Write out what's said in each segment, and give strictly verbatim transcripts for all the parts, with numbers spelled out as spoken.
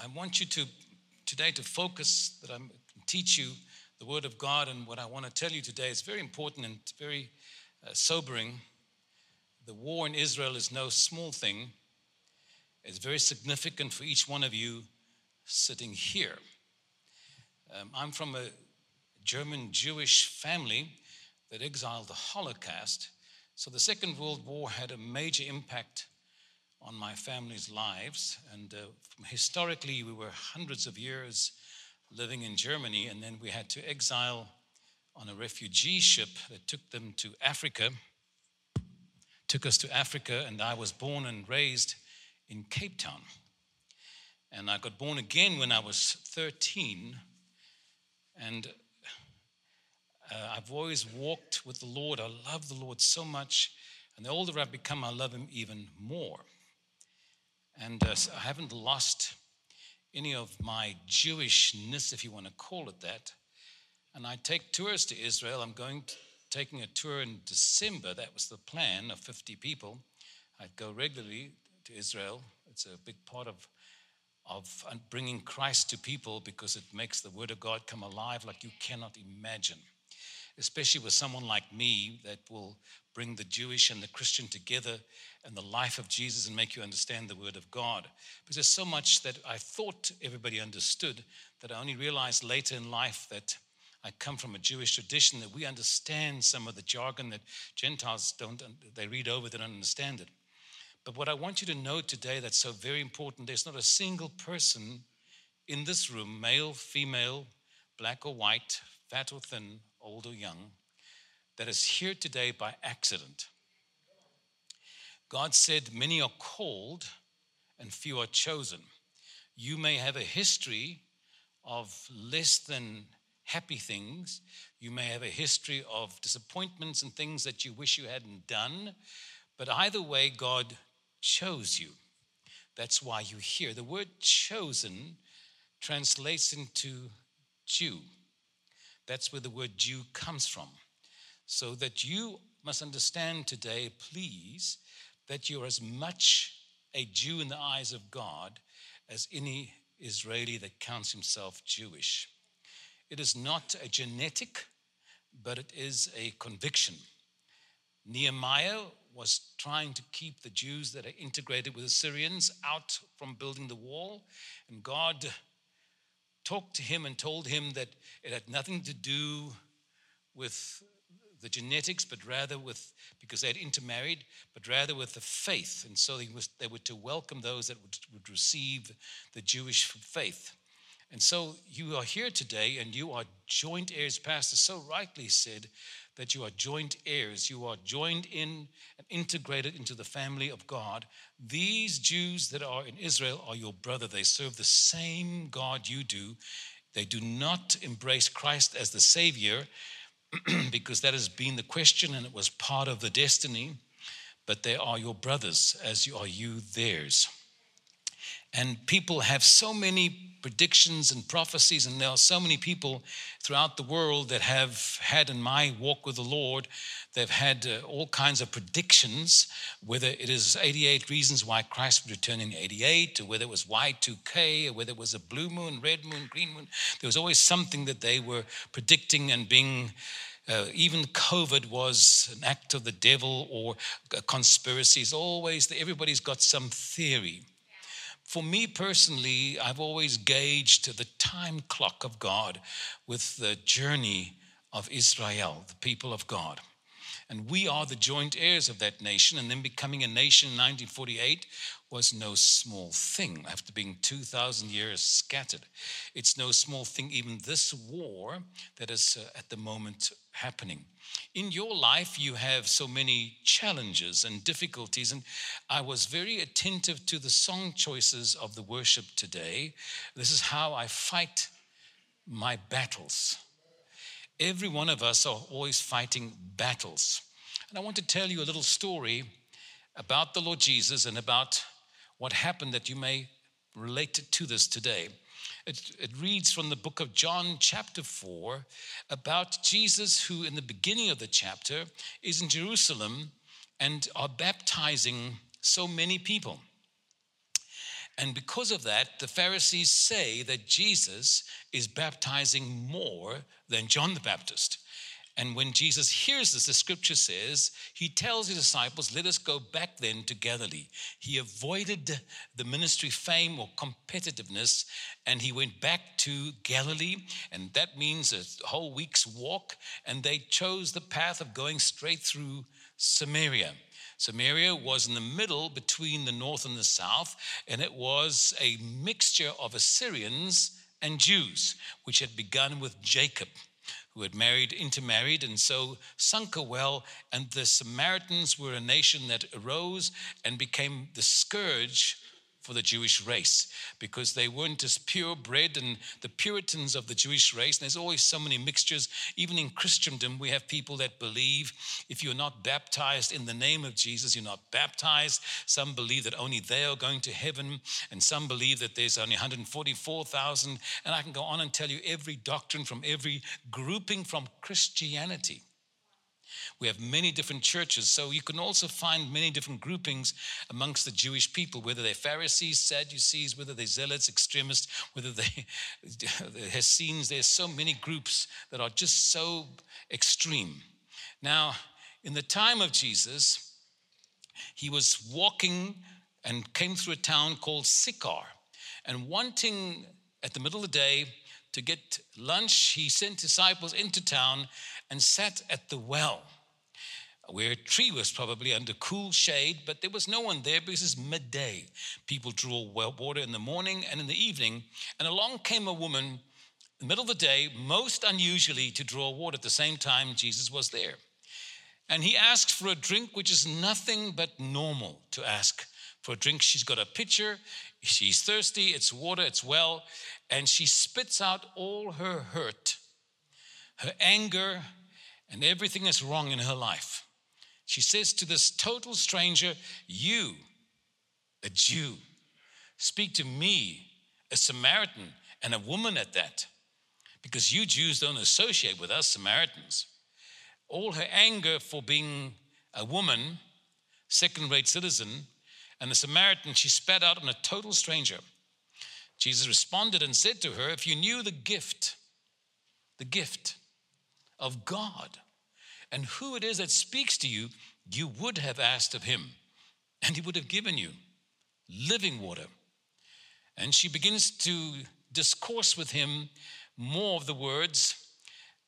I want you to today to focus, that I teach you the Word of God, and what I want to tell you today is very important and very uh, sobering. The war in Israel is no small thing. It's very significant for each one of you sitting here. Um, I'm from a German Jewish family that exiled the Holocaust. So the Second World War had a major impact on my family's lives. And uh, historically, we were hundreds of years living in Germany, and then we had to exile on a refugee ship that took them to Africa, took us to Africa, and I was born and raised in Cape Town. And I got born again when I was thirteen, and uh, I've always walked with the Lord. I love the Lord so much, and the older I've become, I love Him even more. And uh, so I haven't lost any of my Jewishness, if you want to call it that. And I take tours to Israel. I'm going to, taking a tour in December. That was the plan, of fifty people. I'd go regularly to Israel. It's a big part of of bringing Christ to people, because it makes the Word of God come alive like you cannot imagine, especially with someone like me that will bring the Jewish and the Christian together and the life of Jesus and make you understand the Word of God. Because there's so much that I thought everybody understood that I only realized later in life, that I come from a Jewish tradition that we understand some of the jargon that Gentiles don't, they read over, they don't understand it. But what I want you to know today that's so very important, there's not a single person in this room, male, female, black or white, fat or thin, old or young, that is here today by accident. God said, many are called and few are chosen. You may have a history of less than happy things. You may have a history of disappointments and things that you wish you hadn't done. But either way, God chose you. That's why you're here. The word chosen translates into Jew. That's where the word Jew comes from. So that you must understand today, please, that you're as much a Jew in the eyes of God as any Israeli that counts himself Jewish. It is not a genetic, but it is a conviction. Nehemiah was trying to keep the Jews that are integrated with the Syrians out from building the wall. And God talked to him and told him that it had nothing to do with the genetics, but rather with, because they had intermarried, but rather with the faith. And so he was, they were to welcome those that would, would receive the Jewish faith. And so you are here today, and you are joint heirs. Pastor so rightly said that you are joint heirs. You are joined in and integrated into the family of God. These Jews that are in Israel are your brother. They serve the same God you do. They do not embrace Christ as the Savior because that has been the question and it was part of the destiny. But they are your brothers as you are you theirs. And people have so many predictions and prophecies, and there are so many people throughout the world that have had, in my walk with the Lord, they've had uh, all kinds of predictions, whether it is eighty-eight reasons why Christ would return in eighty-eight, or whether it was Y two K, or whether it was a blue moon, red moon, green moon. There was always something that they were predicting and being. Uh, even COVID was an act of the devil or conspiracies. Always, everybody's got some theory. For me personally, I've always gauged the time clock of God with the journey of Israel, the people of God. And we are the joint heirs of that nation, and then becoming a nation in nineteen forty-eight was no small thing after being two thousand years scattered. It's no small thing, even this war that is uh, at the moment happening. In your life, you have so many challenges and difficulties, and I was very attentive to the song choices of the worship today. This is how I fight my battles. Every one of us are always fighting battles. And I want to tell you a little story about the Lord Jesus and about what happened, that you may relate to this today. It, it reads from the book of John chapter four about Jesus, who in the beginning of the chapter is in Jerusalem and are baptizing so many people. And because of that, the Pharisees say that Jesus is baptizing more than John the Baptist. And when Jesus hears this, the scripture says, he tells his disciples, let us go back then to Galilee. He avoided the ministry fame or competitiveness, and he went back to Galilee. And that means a whole week's walk. And they chose the path of going straight through Samaria. Samaria was in the middle between the north and the south, and it was a mixture of Assyrians and Jews, which had begun with Jacob, who had married, intermarried, and so sunk a well, and the Samaritans were a nation that arose and became the scourge for the Jewish race, because they weren't as purebred, and the Puritans of the Jewish race, and there's always so many mixtures. Even in Christendom, we have people that believe if you're not baptized in the name of Jesus, you're not baptized. Some believe that only they are going to heaven, and some believe that there's only one hundred forty-four thousand, and I can go on and tell you every doctrine from every grouping from Christianity. We have many different churches, so you can also find many different groupings amongst the Jewish people, whether they're Pharisees, Sadducees, whether they're Zealots, extremists, whether they the Hessines. There's so many groups that are just so extreme. Now, in the time of Jesus, he was walking and came through a town called Sichar, and wanting at the middle of the day to get lunch, he sent disciples into town and sat at the well, where a tree was probably under cool shade, but there was no one there because it's midday. People draw well water in the morning and in the evening, and along came a woman in the middle of the day, most unusually to draw water at the same time Jesus was there. And he asked for a drink, which is nothing but normal to ask for a drink. She's got a pitcher, she's thirsty, it's water, it's well, and she spits out all her hurt, her anger, and everything that's wrong in her life. She says to this total stranger, you, a Jew, speak to me, a Samaritan, and a woman at that, because you Jews don't associate with us Samaritans. All her anger for being a woman, second-rate citizen, and the Samaritan she spat out on a total stranger. Jesus responded and said to her, if you knew the gift, the gift of God, and who it is that speaks to you, you would have asked of him, and he would have given you living water. And she begins to discourse with him more of the words,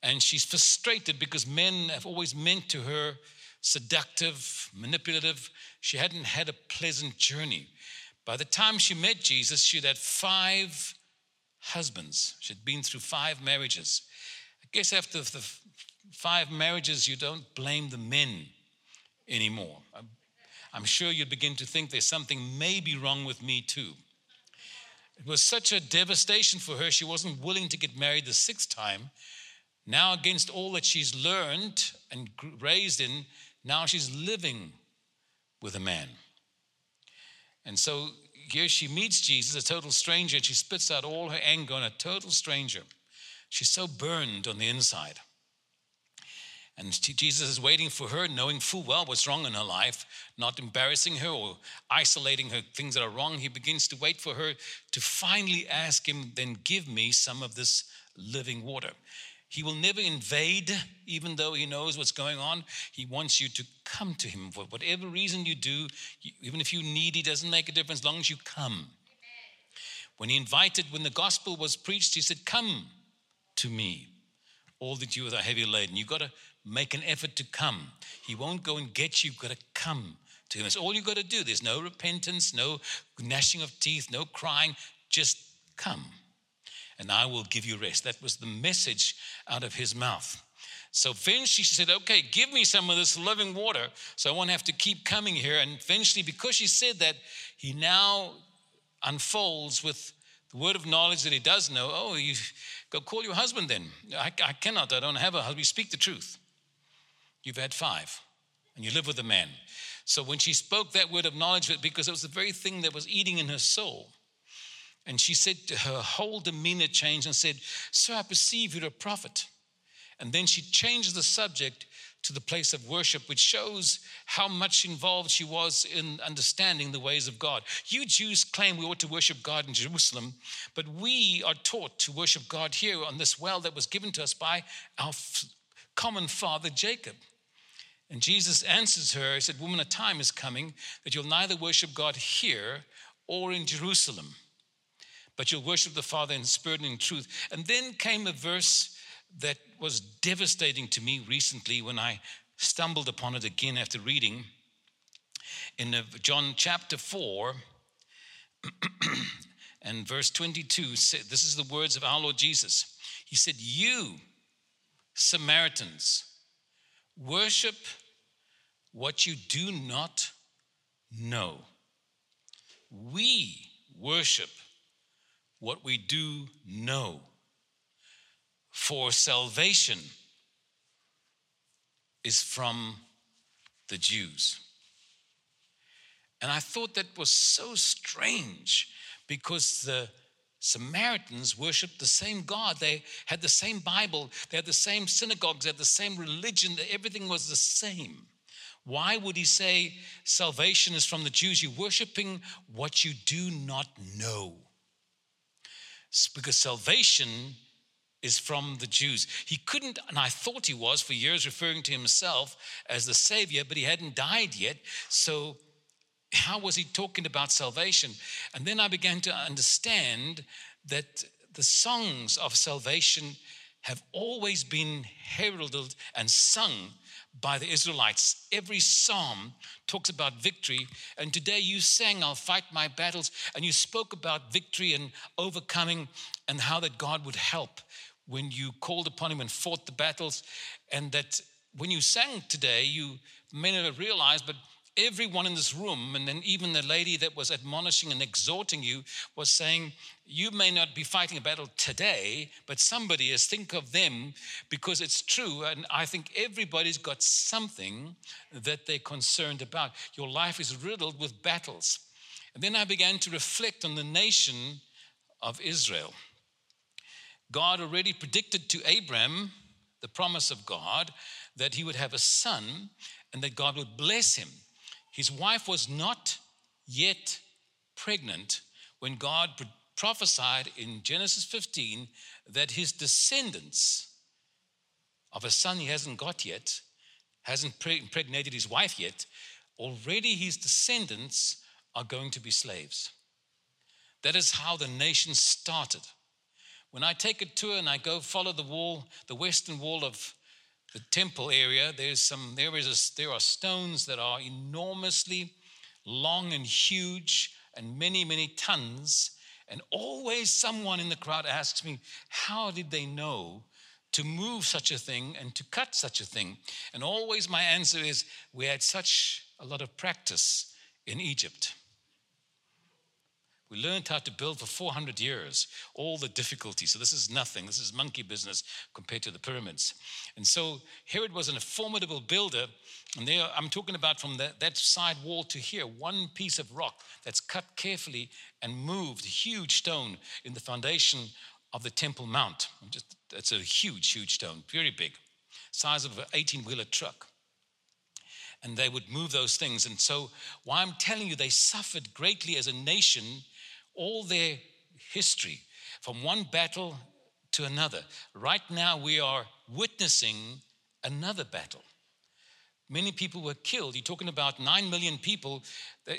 and she's frustrated because men have always meant to her seductive, manipulative. She hadn't had a pleasant journey. By the time she met Jesus, she had had five husbands. She'd been through five marriages. I guess after the five marriages, you don't blame the men anymore. I'm sure you'd begin to think there's something maybe wrong with me too. It was such a devastation for her, she wasn't willing to get married the sixth time. Now, against all that she's learned and raised in, now she's living with a man. And so here she meets Jesus, a total stranger, and she spits out all her anger on a total stranger. She's so burned on the inside. And Jesus is waiting for her, knowing full well what's wrong in her life, not embarrassing her or isolating her things that are wrong. He begins to wait for her to finally ask him, then give me some of this living water. He will never invade, even though he knows what's going on. He wants you to come to him for whatever reason you do. Even if you need, he doesn't make a difference as long as you come. When he invited, when the gospel was preached, he said, come to me, all that you are heavy laden. You've got to make an effort to come. He won't go and get you. You've got to come to him. That's all you've got to do. There's no repentance, no gnashing of teeth, no crying. Just come, and I will give you rest. That was the message out of his mouth. So eventually she said, okay, give me some of this living water so I won't have to keep coming here. And eventually, because she said that, he now unfolds with the word of knowledge that he does know. Oh, you go call your husband then. I, I cannot, I don't have a husband. You speak the truth. You've had five and you live with a man. So when she spoke that word of knowledge, because it was the very thing that was eating in her soul, and she said, her whole demeanor changed and said, sir, I perceive you're a prophet. And then she changed the subject to the place of worship, which shows how much involved she was in understanding the ways of God. You Jews claim we ought to worship God in Jerusalem, but we are taught to worship God here on this well that was given to us by our f- common father Jacob. And Jesus answers her, he said, woman, a time is coming that you'll neither worship God here or in Jerusalem, but you'll worship the Father in spirit and in truth. And then came a verse that was devastating to me recently when I stumbled upon it again after reading. In John chapter four and verse twenty-two, this is the words of our Lord Jesus. He said, you Samaritans worship what you do not know. We worship what we do know, for salvation is from the Jews. And I thought that was so strange, because the Samaritans worshiped the same God. They had the same Bible. They had the same synagogues. They had the same religion. Everything was the same. Why would he say salvation is from the Jews? You're worshiping what you do not know. It's because salvation is from the Jews. He couldn't, and I thought he was for years referring to himself as the Savior, but he hadn't died yet. So how was he talking about salvation? And then I began to understand that the songs of salvation have always been heralded and sung by the Israelites. Every psalm talks about victory. And today you sang, I'll fight my battles. And you spoke about victory and overcoming and how that God would help when you called upon him and fought the battles. And that when you sang today, you may not have realized, but everyone in this room, and then even the lady that was admonishing and exhorting you, was saying, you may not be fighting a battle today, but somebody is, think of them, because it's true. And I think everybody's got something that they're concerned about. Your life is riddled with battles. And then I began to reflect on the nation of Israel. God already predicted to Abraham, the promise of God, that he would have a son and that God would bless him. His wife was not yet pregnant when God prophesied in Genesis fifteen that his descendants of a son he hasn't got yet, hasn't impregnated his wife yet, already his descendants are going to be slaves. That is how the nation started. When I take a tour and I go follow the wall, the western wall of the temple area, there's some, there is a, there are stones that are enormously long and huge and many, many tons. And always someone in the crowd asks me, how did they know to move such a thing and to cut such a thing? And always my answer is, we had such a lot of practice in Egypt. We learned how to build for four hundred years, all the difficulties. So this is nothing. This is monkey business compared to the pyramids. And so Herod was a formidable builder. And there, I'm talking about from the, that side wall to here, one piece of rock that's cut carefully and moved, huge stone in the foundation of the Temple Mount. Just, it's a huge, huge stone, very big, size of an eighteen-wheeler truck. And they would move those things. And so why I'm telling you, they suffered greatly as a nation all their history, from one battle to another. Right now, we are witnessing another battle. Many people were killed. You're talking about nine million people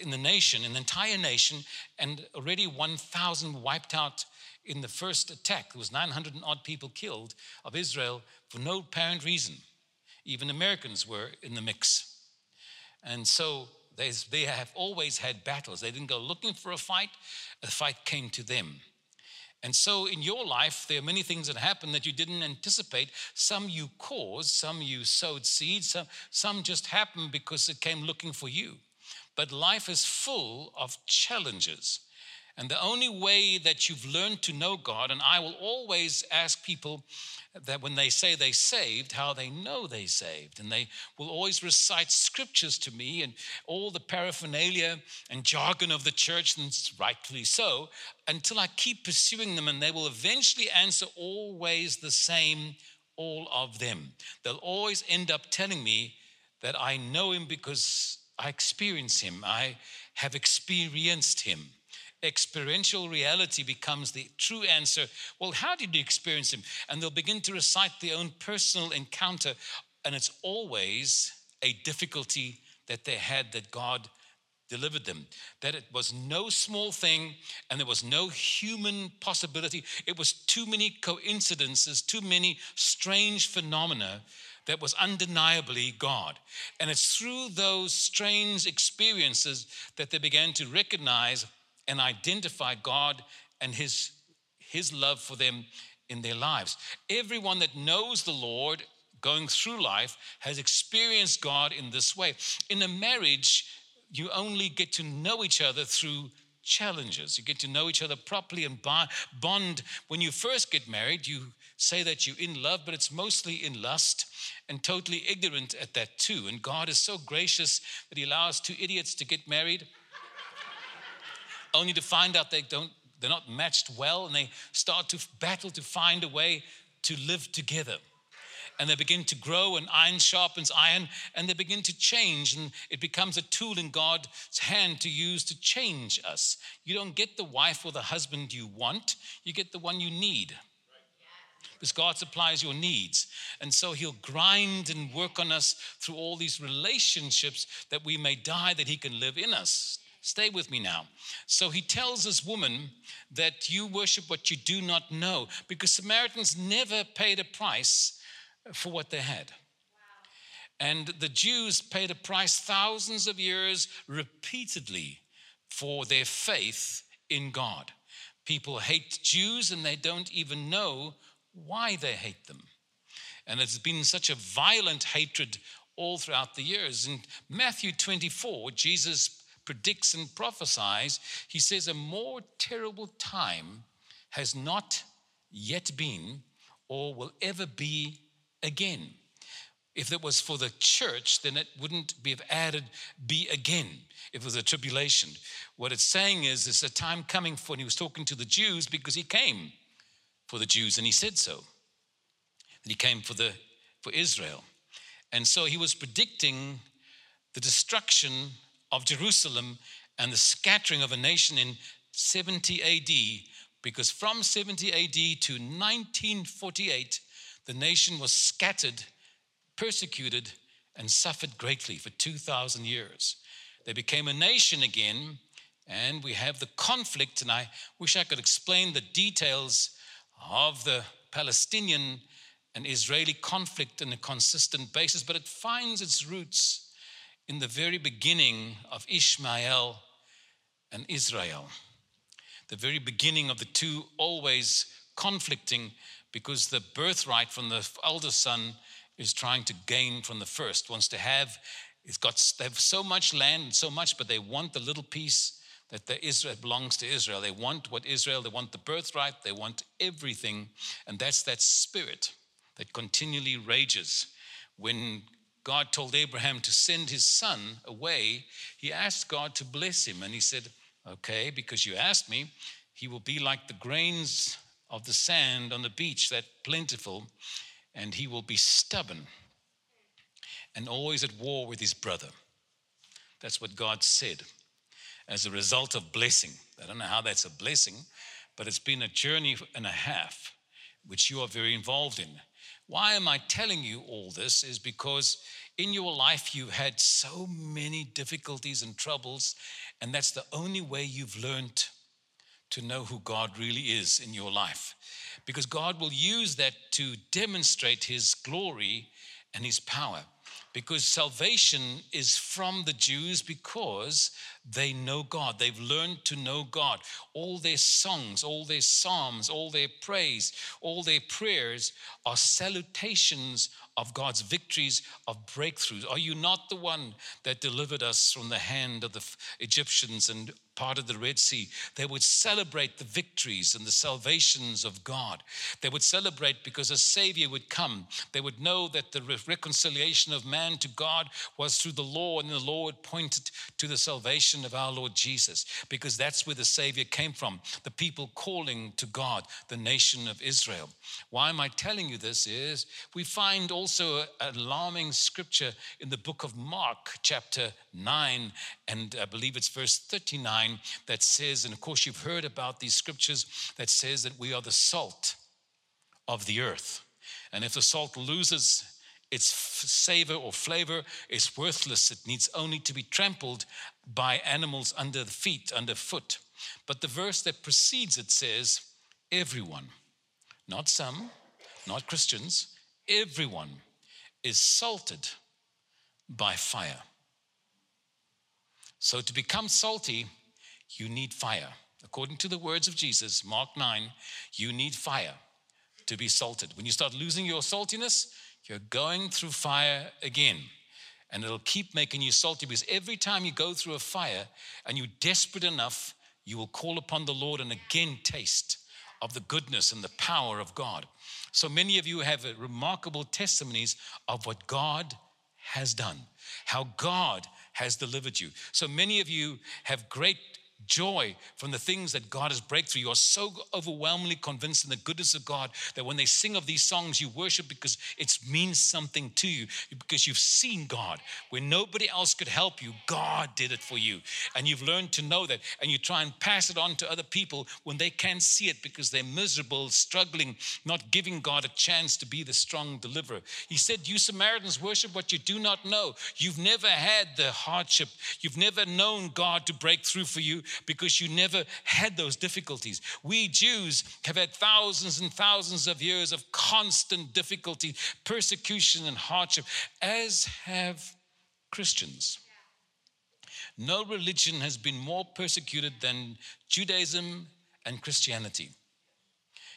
in the nation, in the entire nation, and already one thousand wiped out in the first attack. There was nine hundred and odd people killed of Israel for no apparent reason. Even Americans were in the mix. And so they have always had battles. They didn't go looking for a fight. A fight came to them. And so in your life, there are many things that happen that you didn't anticipate. Some you caused, some you sowed seeds, some, some just happened because it came looking for you. But life is full of challenges. And the only way that you've learned to know God, and I will always ask people that when they say they saved, how they know they saved. And they will always recite scriptures to me and all the paraphernalia and jargon of the church, and rightfully so, until I keep pursuing them, and they will eventually answer always the same all of them. They'll always end up telling me that I know him because I experience him. I have experienced him. Experiential reality becomes the true answer. Well, how did you experience him? And they'll begin to recite their own personal encounter. And it's always a difficulty that they had that God delivered them. That it was no small thing and there was no human possibility. It was too many coincidences, too many strange phenomena that was undeniably God. And it's through those strange experiences that they began to recognize and identify God and his, his love for them in their lives. Everyone that knows the Lord going through life has experienced God in this way. In a marriage, you only get to know each other through challenges. You get to know each other properly and bond. When you first get married, you say that you're in love, but it's mostly in lust and totally ignorant at that too. And God is so gracious that he allows two idiots to get married only to find out they don't, they're not matched well, and they start to battle to find a way to live together. And they begin to grow, and iron sharpens iron, and they begin to change, and it becomes a tool in God's hand to use to change us. You don't get the wife or the husband you want, you get the one you need. Because God supplies your needs. And so he'll grind and work on us through all these relationships that we may die, that he can live in us. Stay with me now. So he tells this woman that you worship what you do not know, because Samaritans never paid a price for what they had. Wow. And the Jews paid a price thousands of years repeatedly for their faith in God. People hate Jews and they don't even know why they hate them. And it's been such a violent hatred all throughout the years. In Matthew twenty-four, Jesus predicts and prophesies. He says, a more terrible time has not yet been or will ever be again. If it was for the church, then it wouldn't be added, be again, if it was a tribulation. What it's saying is, it's a time coming for, and he was talking to the Jews because he came for the Jews, and he said so. And he came for the for Israel. And so he was predicting the destruction of Jerusalem and the scattering of a nation in seventy A D, because from seventy A D to nineteen forty-eight, the nation was scattered, persecuted, and suffered greatly for two thousand years. They became a nation again, and we have the conflict, and I wish I could explain the details of the Palestinian and Israeli conflict on a consistent basis, but it finds its roots in the very beginning of Ishmael and Israel. The very beginning of the two always conflicting, because the birthright from the elder son is trying to gain from the first, wants to have, it's got, they have so much land and so much, but they want the little piece that the Israel belongs to Israel. They want what Israel, they want the birthright, they want everything. And that's that spirit that continually rages. When God told Abraham to send his son away, he asked God to bless him. And he said, okay, because you asked me, he will be like the grains of the sand on the beach, that plentiful, and he will be stubborn and always at war with his brother. That's what God said as a result of blessing. I don't know how that's a blessing, but it's been a journey and a half, which you are very involved in. Why am I telling you all this is because in your life you've had so many difficulties and troubles, and that's the only way you've learned to know who God really is in your life. Because God will use that to demonstrate his glory and his power. Because salvation is from the Jews because they know God. They've learned to know God. All their songs, all their psalms, all their praise, all their prayers are salutations of God's victories, of breakthroughs. Are you not the one that delivered us from the hand of the Egyptians and part of the Red Sea? They would celebrate the victories and the salvations of God. They would celebrate because a Savior would come. They would know that the reconciliation of man to God was through the law, and the law pointed to the salvation resurrection of our Lord Jesus, because that's where the Savior came from, the people calling to God, the nation of Israel. Why am I telling you this is we find also alarming scripture in the book of Mark, chapter nine, and I believe it's verse thirty-nine, that says, and of course you've heard about these scriptures, that says that we are the salt of the earth. And if the salt loses its savor or flavor, it's worthless. It needs only to be trampled by animals under the feet, underfoot. But the verse that precedes it says, everyone, not some, not Christians, everyone is salted by fire. So to become salty, you need fire. According to the words of Jesus, Mark nine, you need fire to be salted. When you start losing your saltiness, you're going through fire again. And it'll keep making you salty, because every time you go through a fire and you're desperate enough, you will call upon the Lord and again taste of the goodness and the power of God. So many of you have remarkable testimonies of what God has done, how God has delivered you. So many of you have great joy from the things that God has breakthrough. You are so overwhelmingly convinced in the goodness of God that when they sing of these songs, you worship because it means something to you, because you've seen God. When nobody else could help you, God did it for you. And you've learned to know that. And you try and pass it on to other people when they can't see it because they're miserable, struggling, not giving God a chance to be the strong deliverer. He said, you Samaritans worship what you do not know. You've never had the hardship. You've never known God to break through for you, because you never had those difficulties. We Jews have had thousands and thousands of years of constant difficulty, persecution and hardship, as have Christians. No religion has been more persecuted than Judaism and Christianity.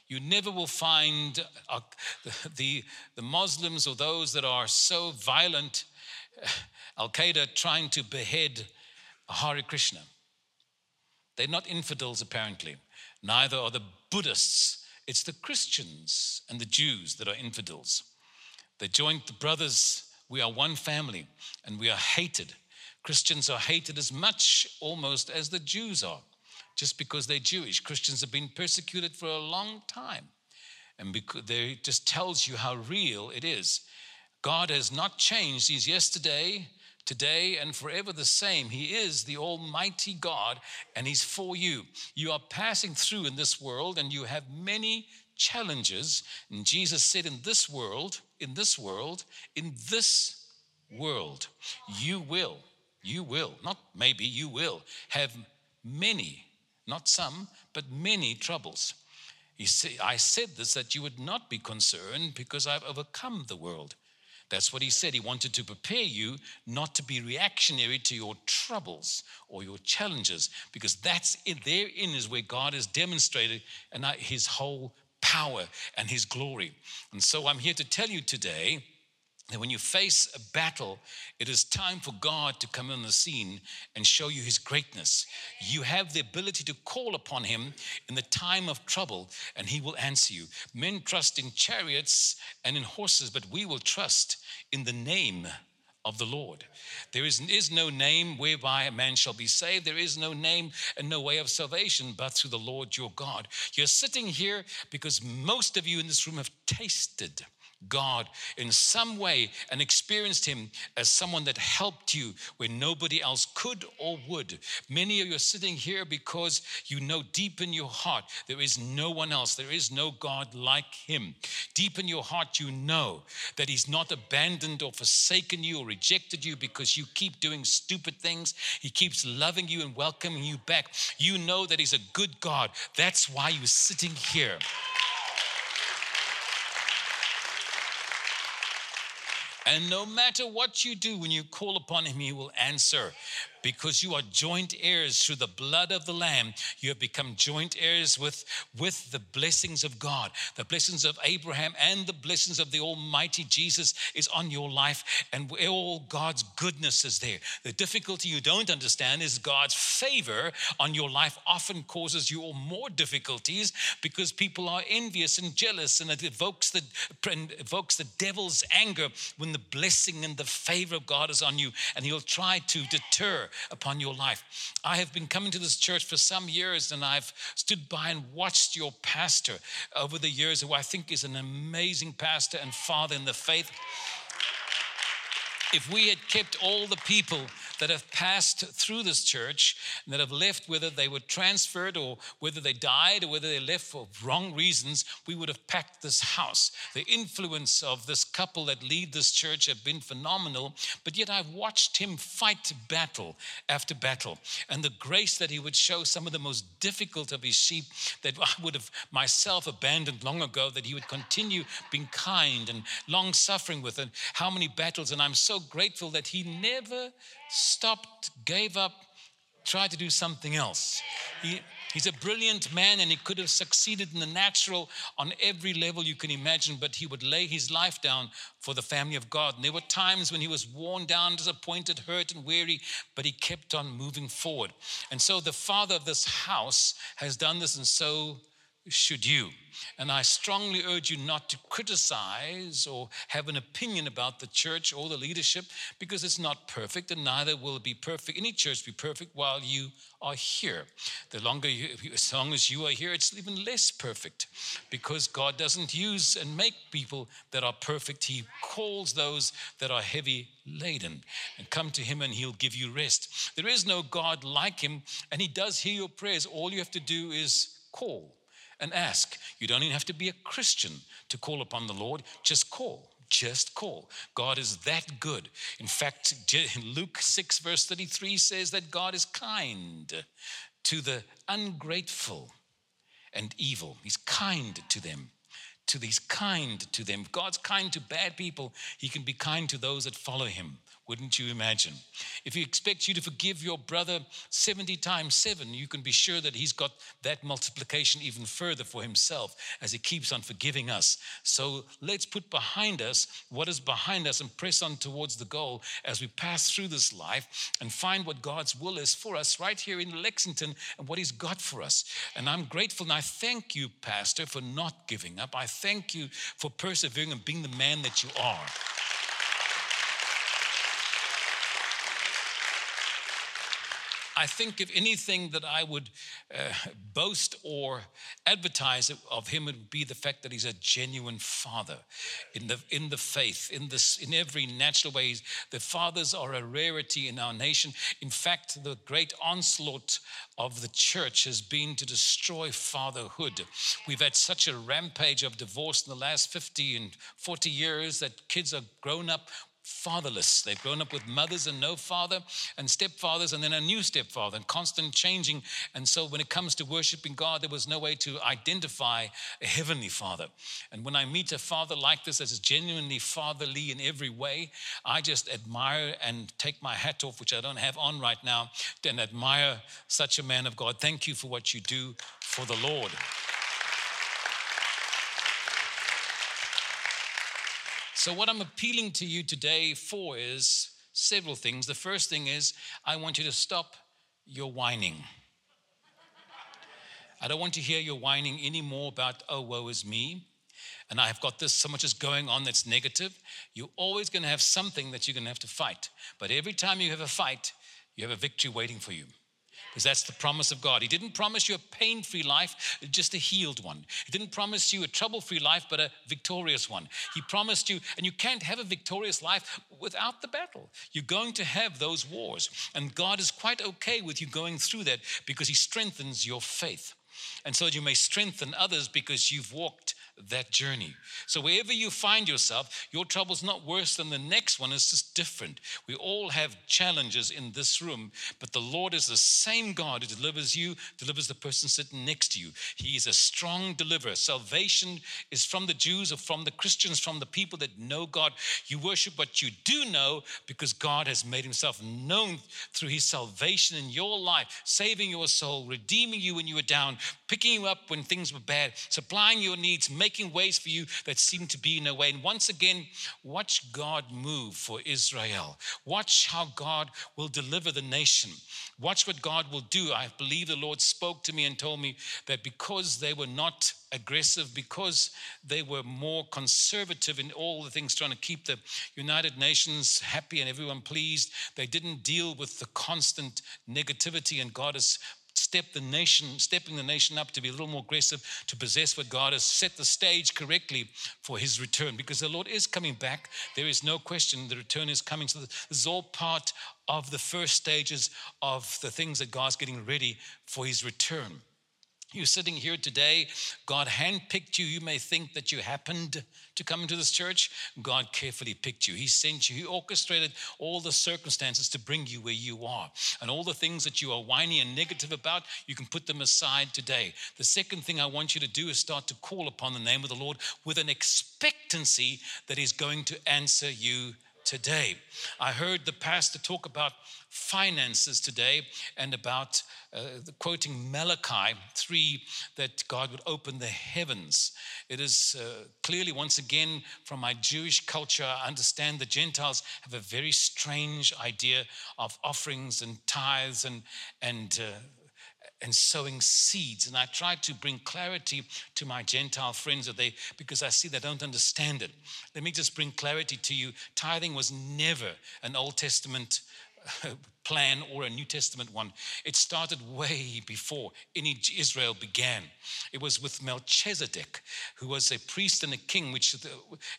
You never will find uh, the, the, the Muslims or those that are so violent, uh, Al-Qaeda trying to behead Hare Krishna. They're not infidels, apparently. Neither are the Buddhists. It's the Christians and the Jews that are infidels. They joined the brothers. We are one family, and we are hated. Christians are hated as much, almost, as the Jews are, just because they're Jewish. Christians have been persecuted for a long time, and it just tells you how real it is. God has not changed. He's yesterday, today and forever the same. He is the Almighty God, and He's for you. You are passing through in this world, and you have many challenges. And Jesus said, in this world, in this world, in this world, you will, you will, not maybe, you will have many, not some, but many troubles. He said, I said this, that you would not be concerned, because I've overcome the world. That's what He said. He wanted to prepare you not to be reactionary to your troubles or your challenges, because that's it. Therein is where God has demonstrated and His whole power and His glory. And so I'm here to tell you today that when you face a battle, it is time for God to come on the scene and show you His greatness. You have the ability to call upon Him in the time of trouble, and He will answer you. Men trust in chariots and in horses, but we will trust in the name of the Lord. There is, is no name whereby a man shall be saved. There is no name and no way of salvation but through the Lord your God. You're sitting here because most of you in this room have tasted God in some way and experienced Him as someone that helped you where nobody else could or would. Many of you are sitting here because you know deep in your heart there is no one else. There is no God like Him. Deep in your heart you know that He's not abandoned or forsaken you or rejected you because you keep doing stupid things. He keeps loving you and welcoming you back. You know that He's a good God. That's why you're sitting here. And no matter what you do, when you call upon Him, He will answer. Because you are joint heirs through the blood of the Lamb, you have become joint heirs with, with the blessings of God. The blessings of Abraham and the blessings of the Almighty Jesus is on your life, and all God's goodness is there. The difficulty you don't understand is God's favor on your life often causes you all more difficulties because people are envious and jealous, and it evokes the, evokes the devil's anger when the blessing and the favor of God is on you, and he'll try to deter favor upon your life. I have been coming to this church for some years, and I've stood by and watched your pastor over the years, who I think is an amazing pastor and father in the faith. If we had kept all the people that have passed through this church and that have left, whether they were transferred or whether they died or whether they left for wrong reasons, we would have packed this house. The influence of this couple that lead this church have been phenomenal, but yet I've watched him fight battle after battle, and the grace that he would show some of the most difficult of his sheep that I would have myself abandoned long ago, that he would continue being kind and long-suffering with, and how many battles, and I'm so grateful that he never stopped, gave up, tried to do something else. He, he's a brilliant man, and he could have succeeded in the natural on every level you can imagine, but he would lay his life down for the family of God. And there were times when he was worn down, disappointed, hurt, and weary, but he kept on moving forward. And so the father of this house has done this, and so should you. And I strongly urge you not to criticize or have an opinion about the church or the leadership, because it's not perfect, and neither will it be perfect. Any church be perfect while you are here. The longer you, as long as you are here, it's even less perfect, because God doesn't use and make people that are perfect. He calls those that are heavy laden, and come to him and he'll give you rest. There is no God like him, and he does hear your prayers. All you have to do is call and ask. You don't even have to be a Christian to call upon the Lord. Just call. Just call. God is that good. In fact, Luke six verse thirty-three says that God is kind to the ungrateful and evil. He's kind to them. To these kind to them. If God's kind to bad people, he can be kind to those that follow him. Wouldn't you imagine? If he expects you to forgive your brother seventy times seven, you can be sure that he's got that multiplication even further for himself as he keeps on forgiving us. So let's put behind us what is behind us and press on towards the goal as we pass through this life and find what God's will is for us right here in Lexington and what he's got for us. And I'm grateful, and I thank you, Pastor, for not giving up. I thank you for persevering and being the man that you are. I think if anything that I would uh, boast or advertise of him, it would be the fact that he's a genuine father in the in the faith, in this in every natural way. The fathers are a rarity in our nation. In fact, the great onslaught of the church has been to destroy fatherhood. We've had such a rampage of divorce in the last fifty and forty years that kids are grown up fatherless. They've grown up with mothers and no father, and stepfathers, and then a new stepfather, and constant changing. And so when it comes to worshiping God, there was no way to identify a heavenly father. And when I meet a father like this that is genuinely fatherly in every way, I just admire and take my hat off, which I don't have on right now, and admire such a man of God. Thank you for what you do for the Lord. So what I'm appealing to you today for is several things. The first thing is, I want you to stop your whining. I don't want to hear your whining anymore about, oh, woe is me, and I've got this, so much is going on that's negative. You're always going to have something that you're going to have to fight. But every time you have a fight, you have a victory waiting for you. Because that's the promise of God. He didn't promise you a pain-free life, just a healed one. He didn't promise you a trouble-free life, but a victorious one. He promised you, and you can't have a victorious life without the battle. You're going to have those wars. And God is quite okay with you going through that, because he strengthens your faith. And so you may strengthen others because you've walked that journey. So wherever you find yourself, your trouble's not worse than the next one. It's just different. We all have challenges in this room, but the Lord is the same God who delivers you, delivers the person sitting next to you. He is a strong deliverer. Salvation is from the Jews or from the Christians, from the people that know God. You worship what you do know, because God has made himself known through his salvation in your life, saving your soul, redeeming you when you were down, picking you up when things were bad, supplying your needs, making ways for you that seemed to be no way. And once again, watch God move for Israel. Watch how God will deliver the nation. Watch what God will do. I believe the Lord spoke to me and told me that because they were not aggressive, because they were more conservative in all the things, trying to keep the United Nations happy and everyone pleased, they didn't deal with the constant negativity, and God has Step the nation, stepping the nation up to be a little more aggressive, to possess what God has, set the stage correctly for his return, because the Lord is coming back. There is no question the return is coming. So this is all part of the first stages of the things that God's getting ready for his return. You're sitting here today, God handpicked you. You may think that you happened to come into this church. God carefully picked you. He sent you. He orchestrated all the circumstances to bring you where you are. And all the things that you are whiny and negative about, you can put them aside today. The second thing I want you to do is start to call upon the name of the Lord with an expectancy that he's going to answer you today. I heard the pastor talk about finances today and about uh, the, quoting Malachi three, that God would open the heavens. It is uh, clearly, once again, from my Jewish culture, I understand the Gentiles have a very strange idea of offerings and tithes and and uh, and sowing seeds. And I try to bring clarity to my Gentile friends that they, because I see they don't understand it. Let me just bring clarity to you. Tithing was never an Old Testament plan or a New Testament one. It started way before any Israel began. It was with Melchizedek, who was a priest and a king, which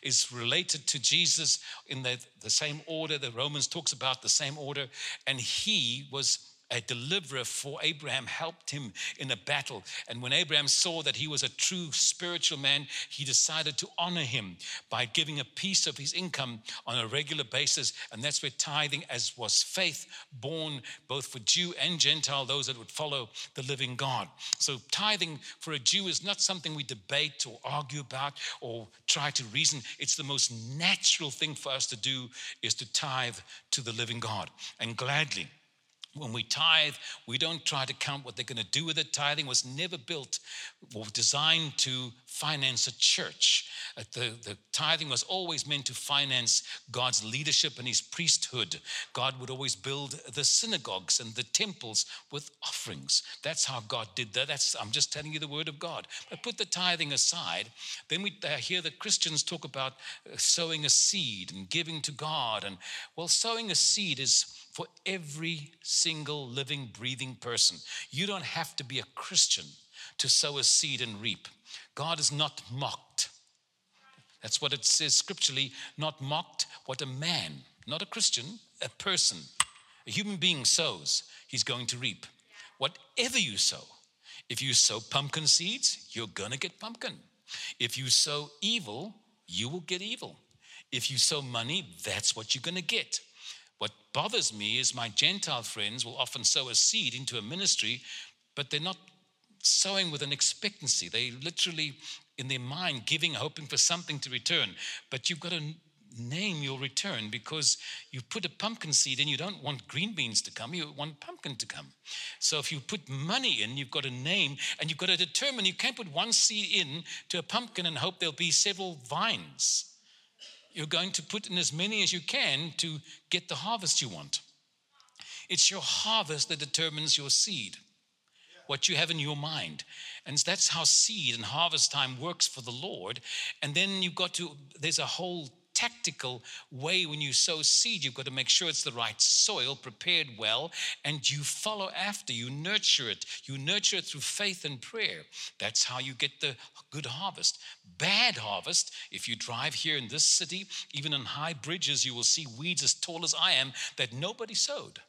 is related to Jesus in the, the same order. The Romans talks about the same order. And he was a deliverer for Abraham, helped him in a battle. And when Abraham saw that he was a true spiritual man, he decided to honor him by giving a piece of his income on a regular basis. And that's where tithing, as was faith, born both for Jew and Gentile, those that would follow the living God. So tithing for a Jew is not something we debate or argue about or try to reason. It's the most natural thing for us to do, is to tithe to the living God. And gladly, when we tithe, we don't try to count what they're going to do with it. Tithing was never built or designed to finance a church. The, the tithing was always meant to finance God's leadership and his priesthood. God would always build the synagogues and the temples with offerings. That's how God did that. That's, I'm just telling you the word of God. But put the tithing aside. Then we hear the Christians talk about sowing a seed and giving to God. And well, sowing a seed is for every single living, breathing person. You don't have to be a Christian to sow a seed and reap. God is not mocked. That's what it says scripturally, not mocked. What a man, not a Christian, a person, a human being sows, he's going to reap. Whatever you sow, if you sow pumpkin seeds, you're going to get pumpkin. If you sow evil, you will get evil. If you sow money, that's what you're going to get. What bothers me is my Gentile friends will often sow a seed into a ministry, but they're not sowing with an expectancy. They literally, in their mind, giving, hoping for something to return. But you've got to name your return, because you put a pumpkin seed in, you don't want green beans to come, you want pumpkin to come. So if you put money in, you've got to name, and you've got to determine. You can't put one seed in to a pumpkin and hope there'll be several vines. You're going to put in as many as you can to get the harvest you want. It's your harvest that determines your seed, what you have in your mind. And that's how seed and harvest time works for the Lord. And then you've got to, there's a whole tactical way when you sow seed. You've got to make sure it's the right soil, prepared well, and you follow after, you nurture it. You nurture it through faith and prayer. That's how you get the good harvest. Bad harvest, if you drive here in this city, even on high bridges, you will see weeds as tall as I am that nobody sowed, yeah.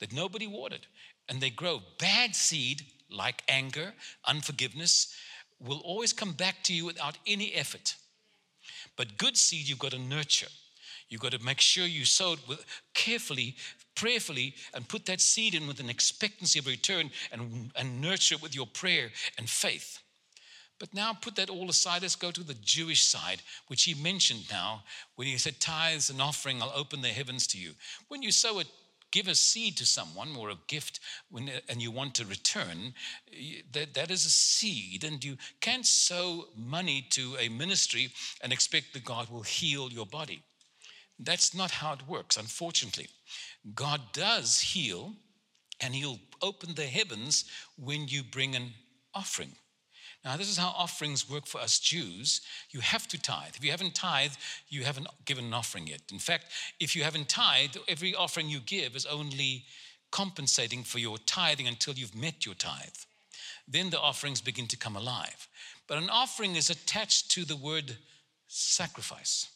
that nobody watered, and they grow. Bad seed, like anger, unforgiveness, will always come back to you without any effort. But good seed, you've got to nurture. You've got to make sure you sow it with carefully, prayerfully, and put that seed in with an expectancy of return, and, and nurture it with your prayer and faith. But now put that all aside. Let's go to the Jewish side, which he mentioned now when he said, tithes and offering, I'll open the heavens to you. When you sow a give a seed to someone or a gift when, and you want to return, that, that is a seed. And you can't sow money to a ministry and expect that God will heal your body. That's not how it works, unfortunately. God does heal, and he'll open the heavens when you bring an offering. Now, this is how offerings work for us Jews. You have to tithe. If you haven't tithed, you haven't given an offering yet. In fact, if you haven't tithed, every offering you give is only compensating for your tithing until you've met your tithe. Then the offerings begin to come alive. But an offering is attached to the word sacrifice.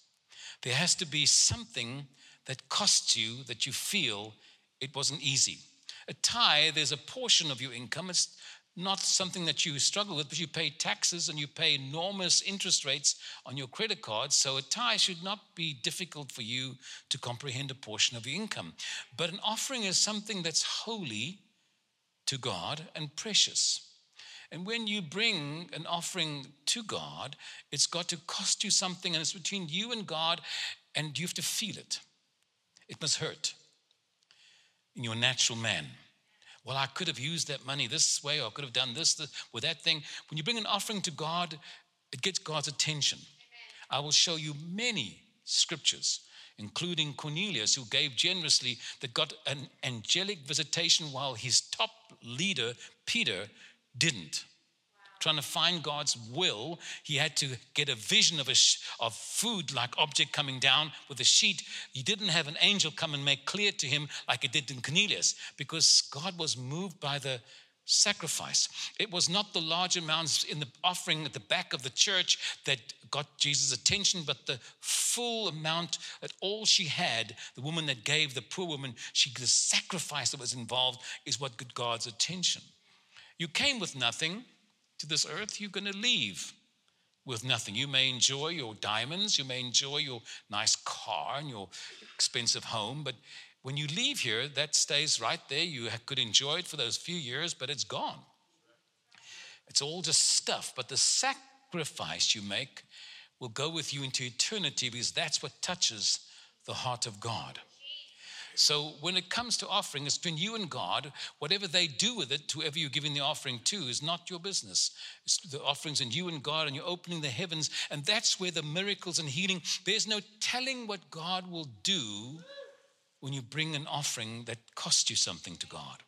There has to be something that costs you that you feel it wasn't easy. A tithe is a portion of your income. It's not something that you struggle with, but you pay taxes and you pay enormous interest rates on your credit cards. So a tithe should not be difficult for you to comprehend a portion of your income. But an offering is something that's holy to God and precious. And when you bring an offering to God, it's got to cost you something, and it's between you and God, and you have to feel it. It must hurt in your natural man. Well, I could have used that money this way, or I could have done this, this with that thing. When you bring an offering to God, it gets God's attention. Amen. I will show you many scriptures, including Cornelius, who gave generously, that got an angelic visitation while his top leader, Peter, didn't. Wow. Trying to find God's will, he had to get a vision of a sh- of food-like object coming down with a sheet. He didn't have an angel come and make clear to him like it did in Cornelius, because God was moved by the sacrifice. It was not the large amounts in the offering at the back of the church that got Jesus' attention, but the full amount that all she had, the woman that gave, the poor woman, she, the sacrifice that was involved is what got God's attention. You came with nothing to this earth, you're going to leave with nothing. You may enjoy your diamonds, you may enjoy your nice car and your expensive home, but when you leave here, that stays right there. You could enjoy it for those few years, but it's gone. It's all just stuff, but the sacrifice you make will go with you into eternity, because that's what touches the heart of God. So when it comes to offering, it's between you and God. Whatever they do with it, whoever you're giving the offering to, is not your business. It's the offering's in you and God, and you're opening the heavens. And that's where the miracles and healing, there's no telling what God will do when you bring an offering that costs you something to God.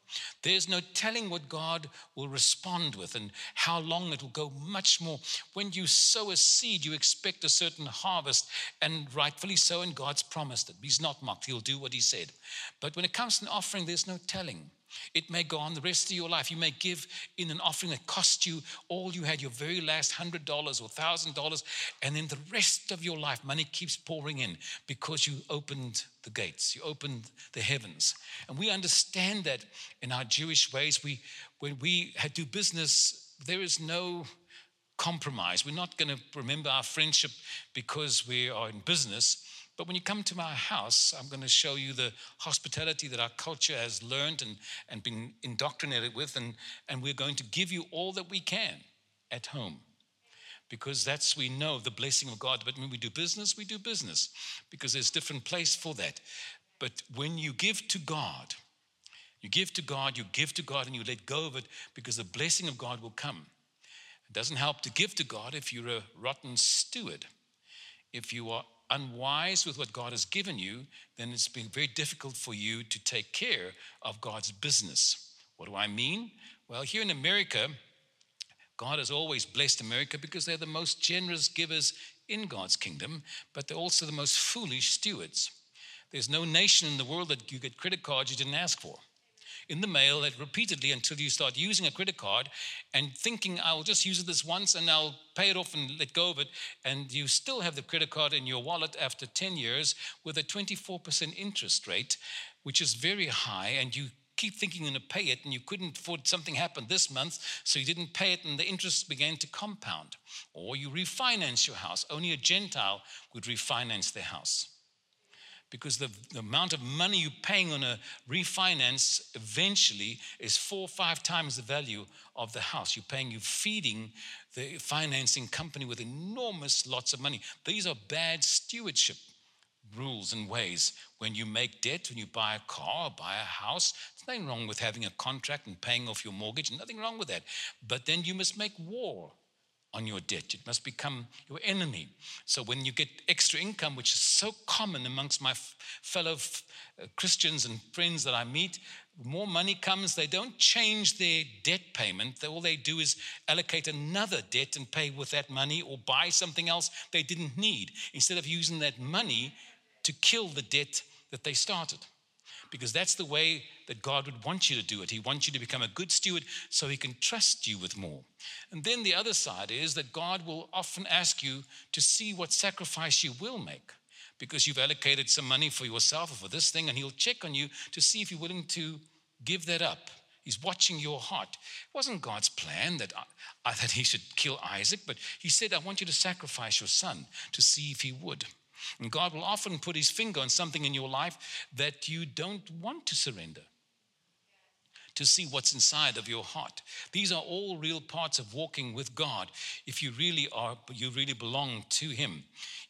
There's no telling what God will respond with and how long it will go, much more. When you sow a seed, you expect a certain harvest, and rightfully so, and God's promised it. He's not mocked. He'll do what he said. But when it comes to an offering, there's no telling. It may go on the rest of your life. You may give in an offering that cost you all you had, your very last one hundred dollars or one thousand dollars, and then the rest of your life, money keeps pouring in because you opened the gates, you opened the heavens. And we understand that in our Jewish ways. We, when we do business, there is no compromise. We're not going to remember our friendship because we are in business. But when you come to my house, I'm going to show you the hospitality that our culture has learned and, and been indoctrinated with. And, and we're going to give you all that we can at home, because that's, we know, the blessing of God. But when we do business, we do business, because there's different place for that. But when you give to God, you give to God, you give to God, and you let go of it, because the blessing of God will come. It doesn't help to give to God if you're a rotten steward. If you are unwise with what God has given you, then it's been very difficult for you to take care of God's business. What do I mean? Well, here in America, God has always blessed America because they're the most generous givers in God's kingdom, but they're also the most foolish stewards. There's no nation in the world that you get credit cards you didn't ask for in the mail, that repeatedly, until you start using a credit card and thinking, I'll just use it this once and I'll pay it off and let go of it. And you still have the credit card in your wallet after ten years with a twenty-four percent interest rate, which is very high. And you keep thinking you're going to pay it, and you couldn't afford, something happened this month, so you didn't pay it, and the interest began to compound. Or you refinance your house. Only a Gentile would refinance their house, because the, the amount of money you're paying on a refinance eventually is four or five times the value of the house. You're paying, you're feeding the financing company with enormous lots of money. These are bad stewardship. rules and ways. When you make debt, when you buy a car, buy a house, there's nothing wrong with having a contract and paying off your mortgage, nothing wrong with that. But then you must make war on your debt. It must become your enemy. So when you get extra income, which is so common amongst my fellow Christians and friends that I meet, more money comes, they don't change their debt payment. All they do is allocate another debt and pay with that money or buy something else they didn't need, instead of using that money to kill the debt that they started. Because that's the way that God would want you to do it. He wants you to become a good steward so he can trust you with more. And then the other side is that God will often ask you to see what sacrifice you will make, because you've allocated some money for yourself or for this thing, and he'll check on you to see if you're willing to give that up. He's watching your heart. It wasn't God's plan that, I, that he should kill Isaac, but he said, I want you to sacrifice your son to see if he would. And God will often put his finger on something in your life that you don't want to surrender, to see what's inside of your heart. These are all real parts of walking with God, if you really are, you really belong to him.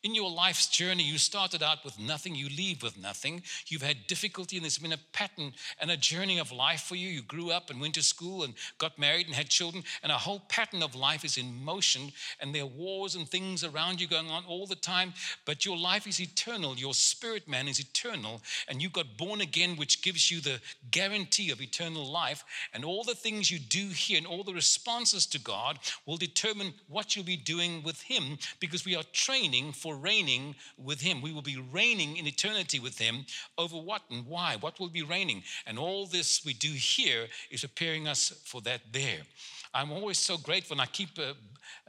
In your life's journey, you started out with nothing, you leave with nothing. You've had difficulty, and there's been a pattern and a journey of life for you. You grew up and went to school and got married and had children, and a whole pattern of life is in motion, and there are wars and things around you going on all the time, but your life is eternal. Your spirit man is eternal, and you got born again, which gives you the guarantee of eternal life. life, and all the things you do here and all the responses to God will determine what you'll be doing with him, because we are training for reigning with him. We will be reigning in eternity with him over what and why, what will be reigning. And all this we do here is preparing us for that there. I'm always so grateful, and I keep uh,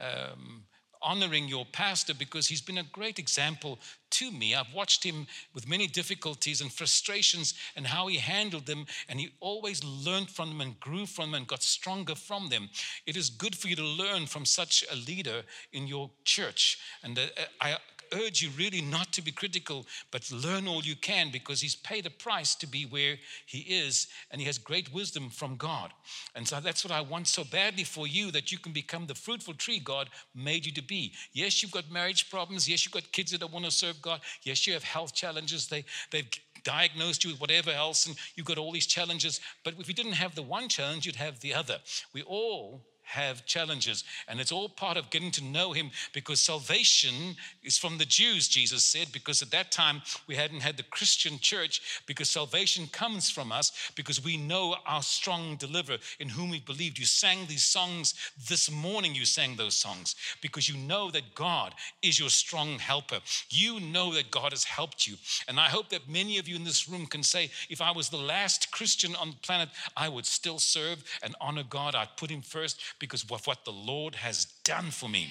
um, honoring your pastor, because he's been a great example to me. I've watched him with many difficulties and frustrations and how he handled them, and he always learned from them and grew from them and got stronger from them. It is good for you to learn from such a leader in your church, and I urge you really not to be critical, but learn all you can, because he's paid a price to be where he is, and he has great wisdom from God. And so that's what I want so badly for you, that you can become the fruitful tree God made you to be. Yes, you've got marriage problems. Yes, you've got kids that don't want to serve God. Yes, you have health challenges. They, they've diagnosed you with whatever else, and you've got all these challenges. But if you didn't have the one challenge, you'd have the other. We all have challenges, and it's all part of getting to know him, because salvation is from the Jews, Jesus said, because at that time we hadn't had the Christian church, because salvation comes from us, because we know our strong deliverer in whom we believed. You sang these songs this morning, you sang those songs, because you know that God is your strong helper. You know that God has helped you, and I hope that many of you in this room can say, if I was the last Christian on the planet, I would still serve and honor God. I'd put him first, because of what the Lord has done for me.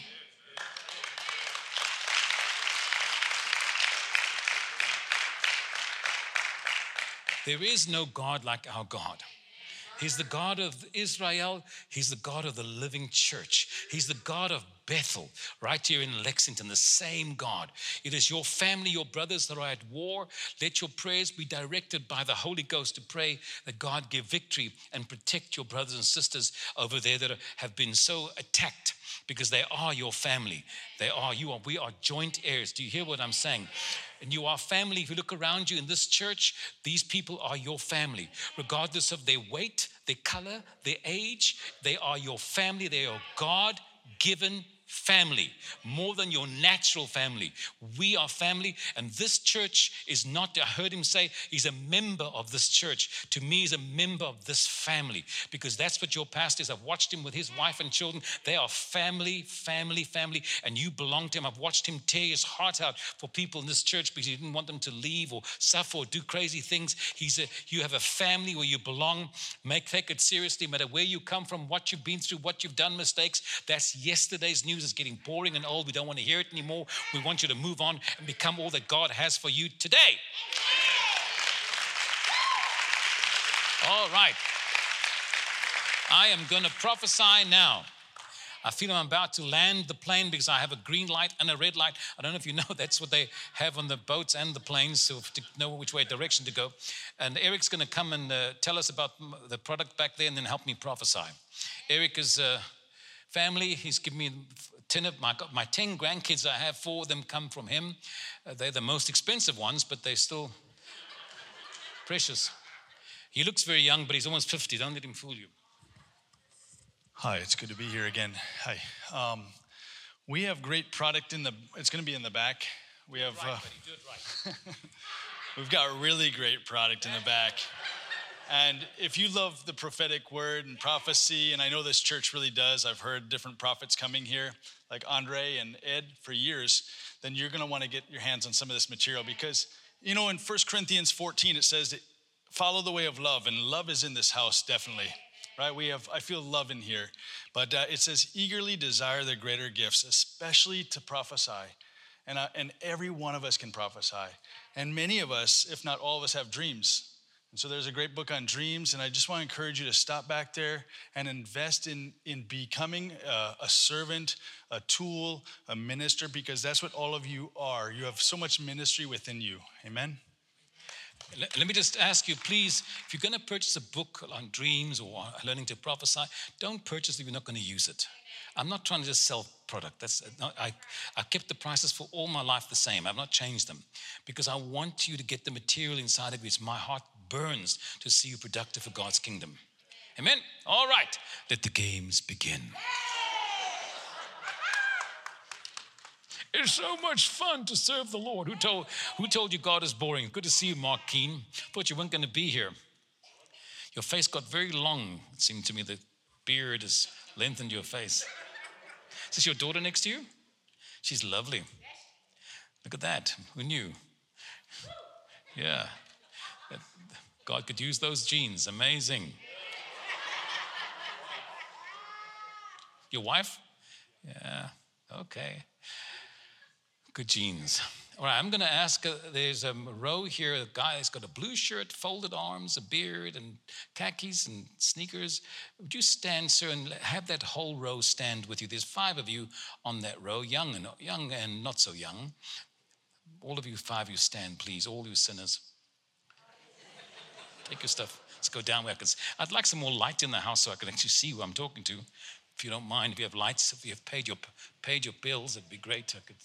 There is no God like our God. He's the God of Israel. He's the God of the living church. He's the God of Bethel, right here in Lexington, the same God. It is your family, your brothers that are at war. Let your prayers be directed by the Holy Ghost to pray that God give victory and protect your brothers and sisters over there that have been so attacked, because they are your family. They are, you are, we are joint heirs. Do you hear what I'm saying? And you are family. If you look around you in this church, these people are your family. Regardless of their weight, their color, their age, they are your family. They are God-given family, more than your natural family. We are family, and this church is not, I heard him say, he's a member of this church. To me, he's a member of this family, because that's what your pastor is. I've watched him with his wife and children. They are family, family, family, and you belong to him. I've watched him tear his heart out for people in this church because he didn't want them to leave or suffer or do crazy things. He's a, you have a family where you belong. Make, take it seriously, no matter where you come from, what you've been through, what you've done, mistakes. That's yesterday's news. It's getting boring and old. We don't want to hear it anymore. We want you to move on and become all that God has for you today. All right. I am going to prophesy now. I feel I'm about to land the plane because I have a green light and a red light. I don't know if you know, that's what they have on the boats and the planes, so to know which way direction to go. And Eric's going to come and uh, tell us about the product back there and then help me prophesy. Eric is... Uh, Family, he's given me ten of my, my ten grandkids I have, four of them come from him. Uh, they're the most expensive ones, but they're still precious. He looks very young, but he's almost fifty. Don't let him fool you. Hi, it's good to be here again. Hi. Um, we have great product in the, it's going to be in the back. We have, right, uh, buddy, do it right. We've got really great product in the back. And if you love the prophetic word and prophecy, and I know this church really does, I've heard different prophets coming here, like Andre and Ed for years, then you're going to want to get your hands on some of this material because, you know, in First Corinthians fourteen, it says that follow the way of love, and love is in this house, definitely, right? We have, I feel love in here, but uh, it says eagerly desire the greater gifts, especially to prophesy. And, uh, and every one of us can prophesy. And many of us, if not all of us, have dreams. And so there's a great book on dreams, and I just want to encourage you to stop back there and invest in, in becoming a, a servant, a tool, a minister, because that's what all of you are. You have so much ministry within you. Amen? Let, let me just ask you, please, if you're going to purchase a book on dreams or learning to prophesy, don't purchase if you're not going to use it. I'm not trying to just sell product. That's not, I, I kept the prices for all my life the same. I've not changed them because I want you to get the material inside of you. It's my heart burns to see you productive for God's kingdom. Amen? All right. Let the games begin. It's so much fun to serve the Lord. Who told, who told you God is boring? Good to see you, Mark Keane. Thought you weren't going to be here. Your face got very long. It seemed to me the beard has lengthened your face. Is this your daughter next to you? She's lovely. Look at that. Who knew? Yeah. God could use those genes. Amazing. Your wife? Yeah. Okay. Good genes. All right, I'm going to ask, uh, there's a row here, a guy that's got a blue shirt, folded arms, a beard, and khakis and sneakers. Would you stand, sir, and have that whole row stand with you? There's five of you on that row, young and young and not so young. All of you five, you stand, please, all you sinners. Take your stuff. Let's go down where I can see. I'd like some more light in the house so I can actually see who I'm talking to. If you don't mind, if you have lights, if you have paid your, paid your bills, it'd be great. I could...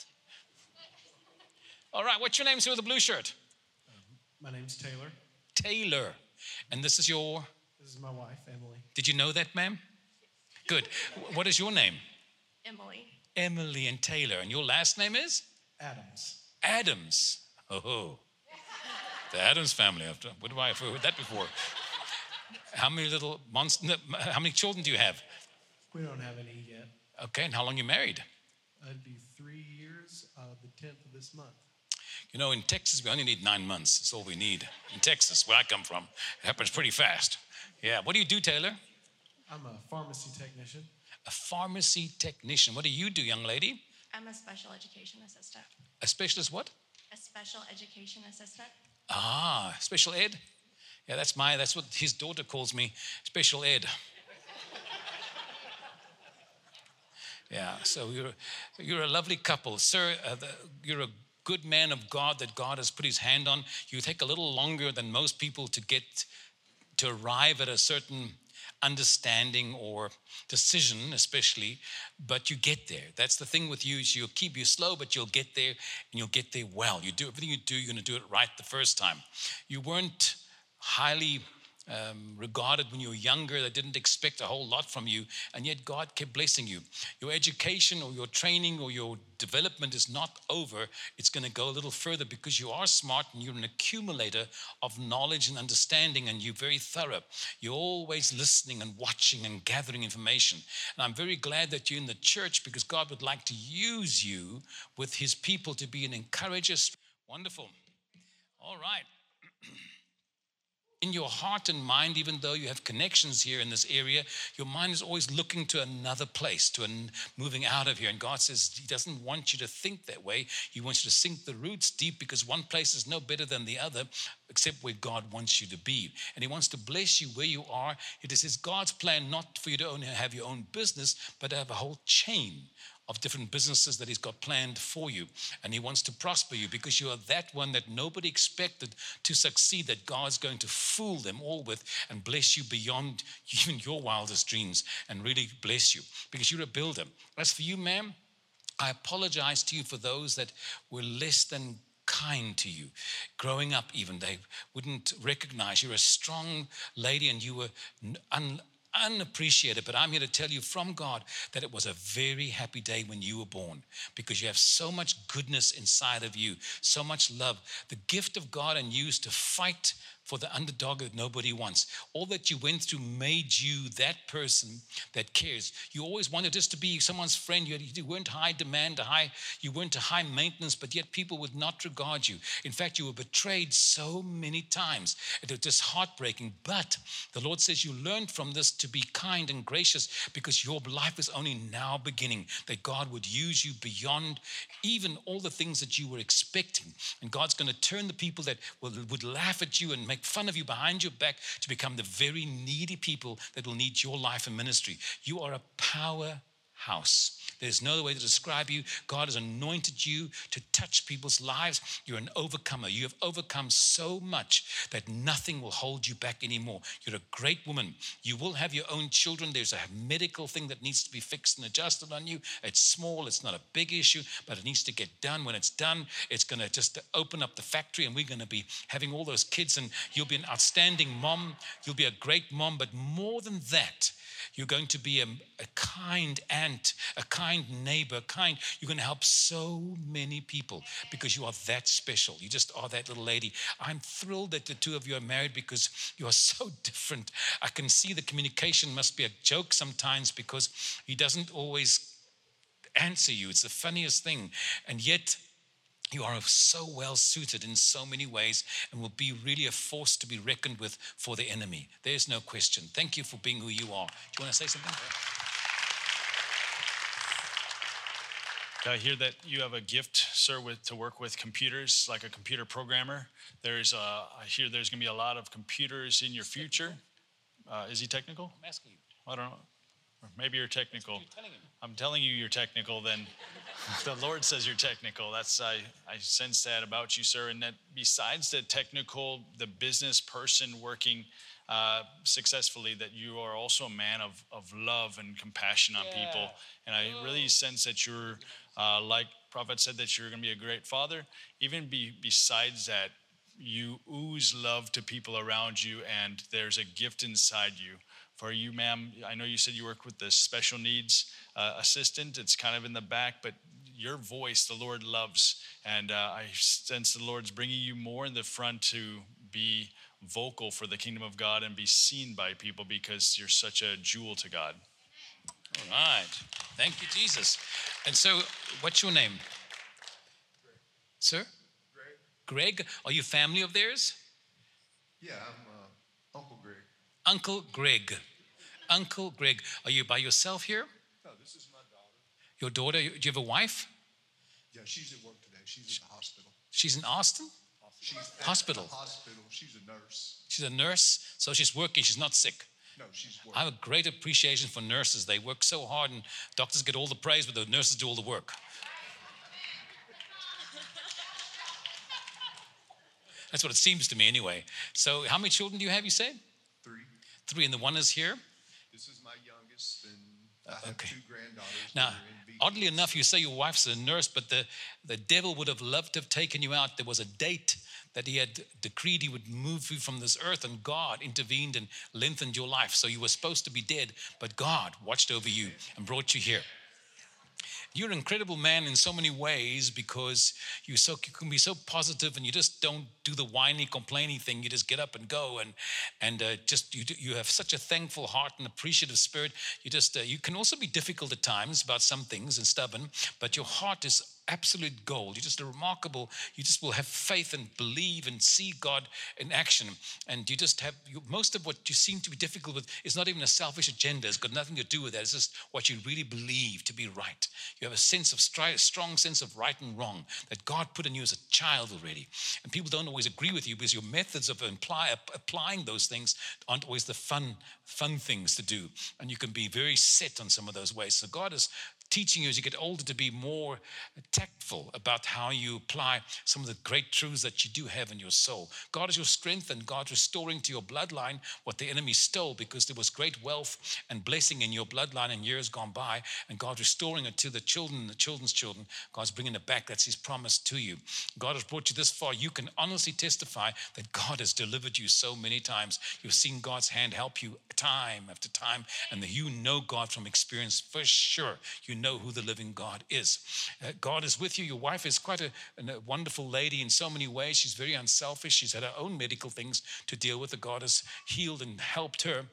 All right, what's your name, sir, with the blue shirt? Um, my name's Taylor. Taylor. And this is your? This is my wife, Emily. Did you know that, ma'am? Good. What is your name? Emily. Emily and Taylor. And your last name is? Adams. Adams. Oh, the Adams family. After what do I have heard that before? How many little monsters? How many children do you have? We don't have any yet. Okay, and how long are you married? It'd be three years, uh, the tenth of this month. You know, in Texas, we only need nine months. That's all we need. In Texas, where I come from, it happens pretty fast. Yeah. What do you do, Taylor? I'm a pharmacy technician. A pharmacy technician. What do you do, young lady? I'm a special education assistant. A specialist what? A special education assistant. Ah, special ed? Yeah, that's my, that's what his daughter calls me, special ed. Yeah, so you're, you're a lovely couple. Sir, uh, the, you're a good man of God that God has put his hand on. You take a little longer than most people to get to arrive at a certain understanding or decision, especially, but you get there. That's the thing with you, is you'll keep you slow, but you'll get there, and you'll get there well. You do everything you do, you're going to do it right the first time. You weren't highly um, regarded when you were younger. They didn't expect a whole lot from you, and yet God kept blessing you. Your education or your training or your development is not over. It's going to go a little further because you are smart and you're an accumulator of knowledge and understanding, and you're very thorough. You're always listening and watching and gathering information. And I'm very glad that you're in the church because God would like to use you with his people to be an encourager. Wonderful. All right. In your heart and mind, even though you have connections here in this area, your mind is always looking to another place, to an, moving out of here. And God says he doesn't want you to think that way. He wants you to sink the roots deep because one place is no better than the other, except where God wants you to be. And he wants to bless you where you are. It is God's plan not for you to only have your own business, but to have a whole chain of different businesses that he's got planned for you. And he wants to prosper you because you are that one that nobody expected to succeed, that God's going to fool them all with and bless you beyond even your wildest dreams and really bless you because you're a builder. As for you, ma'am, I apologize to you for those that were less than kind to you. Growing up even, they wouldn't recognize you're a strong lady and you were un- unappreciated. But I'm here to tell you from God that it was a very happy day when you were born, because you have so much goodness inside of you, so much love, the gift of God and used to fight for the underdog that nobody wants. All that you went through made you that person that cares. You always wanted just to be someone's friend. You weren't high demand, high, you weren't a high maintenance, but yet people would not regard you. In fact, you were betrayed so many times. It was just heartbreaking. But the Lord says you learned from this to be kind and gracious, because your life is only now beginning, that God would use you beyond even all the things that you were expecting. And God's going to turn the people that would laugh at you and make fun of you behind your back to become the very needy people that will need your life and ministry. You are a powerhouse. There's no other way to describe you. God has anointed you to touch people's lives. You're an overcomer. You have overcome so much that nothing will hold you back anymore. You're a great woman. You will have your own children. There's a medical thing that needs to be fixed and adjusted on you. It's small. It's not a big issue, but it needs to get done. When it's done, it's going to just open up the factory, and we're going to be having all those kids, and you'll be an outstanding mom. You'll be a great mom, but more than that, you're going to be a, a kind aunt, a kind neighbor, kind. You're going to help so many people because you are that special. You just are that little lady. I'm thrilled that the two of you are married because you are so different. I can see the communication must be a joke sometimes, because he doesn't always answer you. It's the funniest thing. And yet, you are so well suited in so many ways and will be really a force to be reckoned with for the enemy. There's no question. Thank you for being who you are. Do you want to say something? I hear that you have a gift, sir, with, to work with computers, like a computer programmer. There's, uh, I hear there's going to be a lot of computers in your future. Uh, is he technical? I'm asking you. I don't know. Maybe you're technical. Telling I'm telling you you're technical, then the Lord says you're technical. That's I, I sense that about you, sir. And that besides the technical, the business person working uh, successfully, that you are also a man of, of love and compassion on yeah. people. And I oh. really sense that you're, uh, like Prophet said, that you're going to be a great father. Even be, besides that, you ooze love to people around you, and there's a gift inside you. For you, ma'am, I know you said you work with the special needs uh, assistant. It's kind of in the back, but your voice, the Lord loves. And uh, I sense the Lord's bringing you more in the front to be vocal for the kingdom of God and be seen by people, because you're such a jewel to God. All right. Thank you, Jesus. And so what's your name? Greg. Sir? Greg. Greg, are you family of theirs? Yeah, I'm uh, Uncle Greg. Uncle Greg. Uncle Greg. Are you by yourself here? No, this is my daughter. Your daughter? Do you have a wife? Yeah, she's at work today. She's in the hospital. She's in Austin? She's at hospital. The hospital. She's a nurse. She's a nurse, so she's working. She's not sick. No, she's working. I have a great appreciation for nurses. They work so hard, and doctors get all the praise, but the nurses do all the work. That's what it seems to me anyway. So how many children do you have, you said? Three. Three, and the one is here? This is my youngest, and I have okay. two granddaughters. Now, oddly enough, you say your wife's a nurse, but the, the devil would have loved to have taken you out. There was a date that he had decreed he would move you from this earth, and God intervened and lengthened your life. So you were supposed to be dead, but God watched over you and brought you here. You're an incredible man in so many ways, because you so you can be so positive, and you just don't do the whiny, complaining thing. You just get up and go, and and uh, just you do, you have such a thankful heart and appreciative spirit. You just uh, you can also be difficult at times about some things and stubborn, but your heart is absolute gold. You're just a remarkable, you just will have faith and believe and see God in action. And you just have, you, most of what you seem to be difficult with is not even a selfish agenda. It's got nothing to do with that. It's just what you really believe to be right. You have a sense of, stri- strong sense of right and wrong that God put in you as a child already. And people don't always agree with you because your methods of imply, applying those things aren't always the fun, fun things to do. And you can be very set on some of those ways. So God has teaching you as you get older to be more tactful about how you apply some of the great truths that you do have in your soul. God is your strength, and God restoring to your bloodline what the enemy stole, because there was great wealth and blessing in your bloodline in years gone by, and God restoring it to the children and the children's children. God's bringing it back. That's his promise to you. God has brought you this far. You can honestly testify that God has delivered you so many times. You've seen God's hand help you time after time, and that you know God from experience for sure. You know who the living God is. Uh, God is with you. Your wife is quite a, a wonderful lady in so many ways. She's very unselfish. She's had her own medical things to deal with. The God has healed and helped her.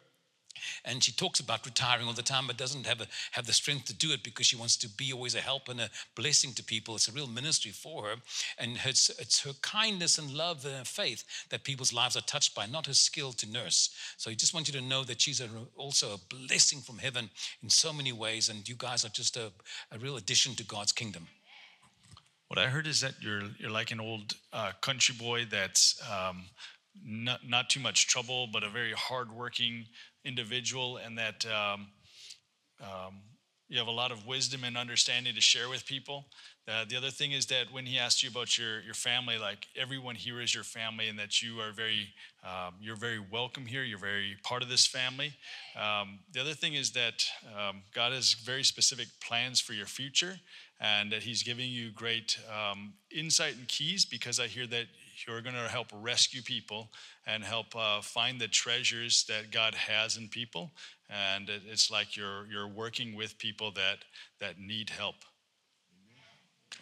And she talks about retiring all the time, but doesn't have a, have the strength to do it, because she wants to be always a help and a blessing to people. It's a real ministry for her. And her, it's her kindness and love and her faith that people's lives are touched by, not her skill to nurse. So I just want you to know that she's a, also a blessing from heaven in so many ways. And you guys are just a, a real addition to God's kingdom. What I heard is that you're you're like an old uh, country boy that's um, not, not too much trouble, but a very hardworking individual, and that um, um, you have a lot of wisdom and understanding to share with people. Uh, the other thing is that when he asked you about your your family, like, everyone here is your family, and that you are very, um, you're very welcome here. You're very part of this family. Um, the other thing is that um, God has very specific plans for your future, and that he's giving you great um, insight and keys, because I hear that you're going to help rescue people and help uh, find the treasures that God has in people. And it, it's like you're you're working with people that that need help.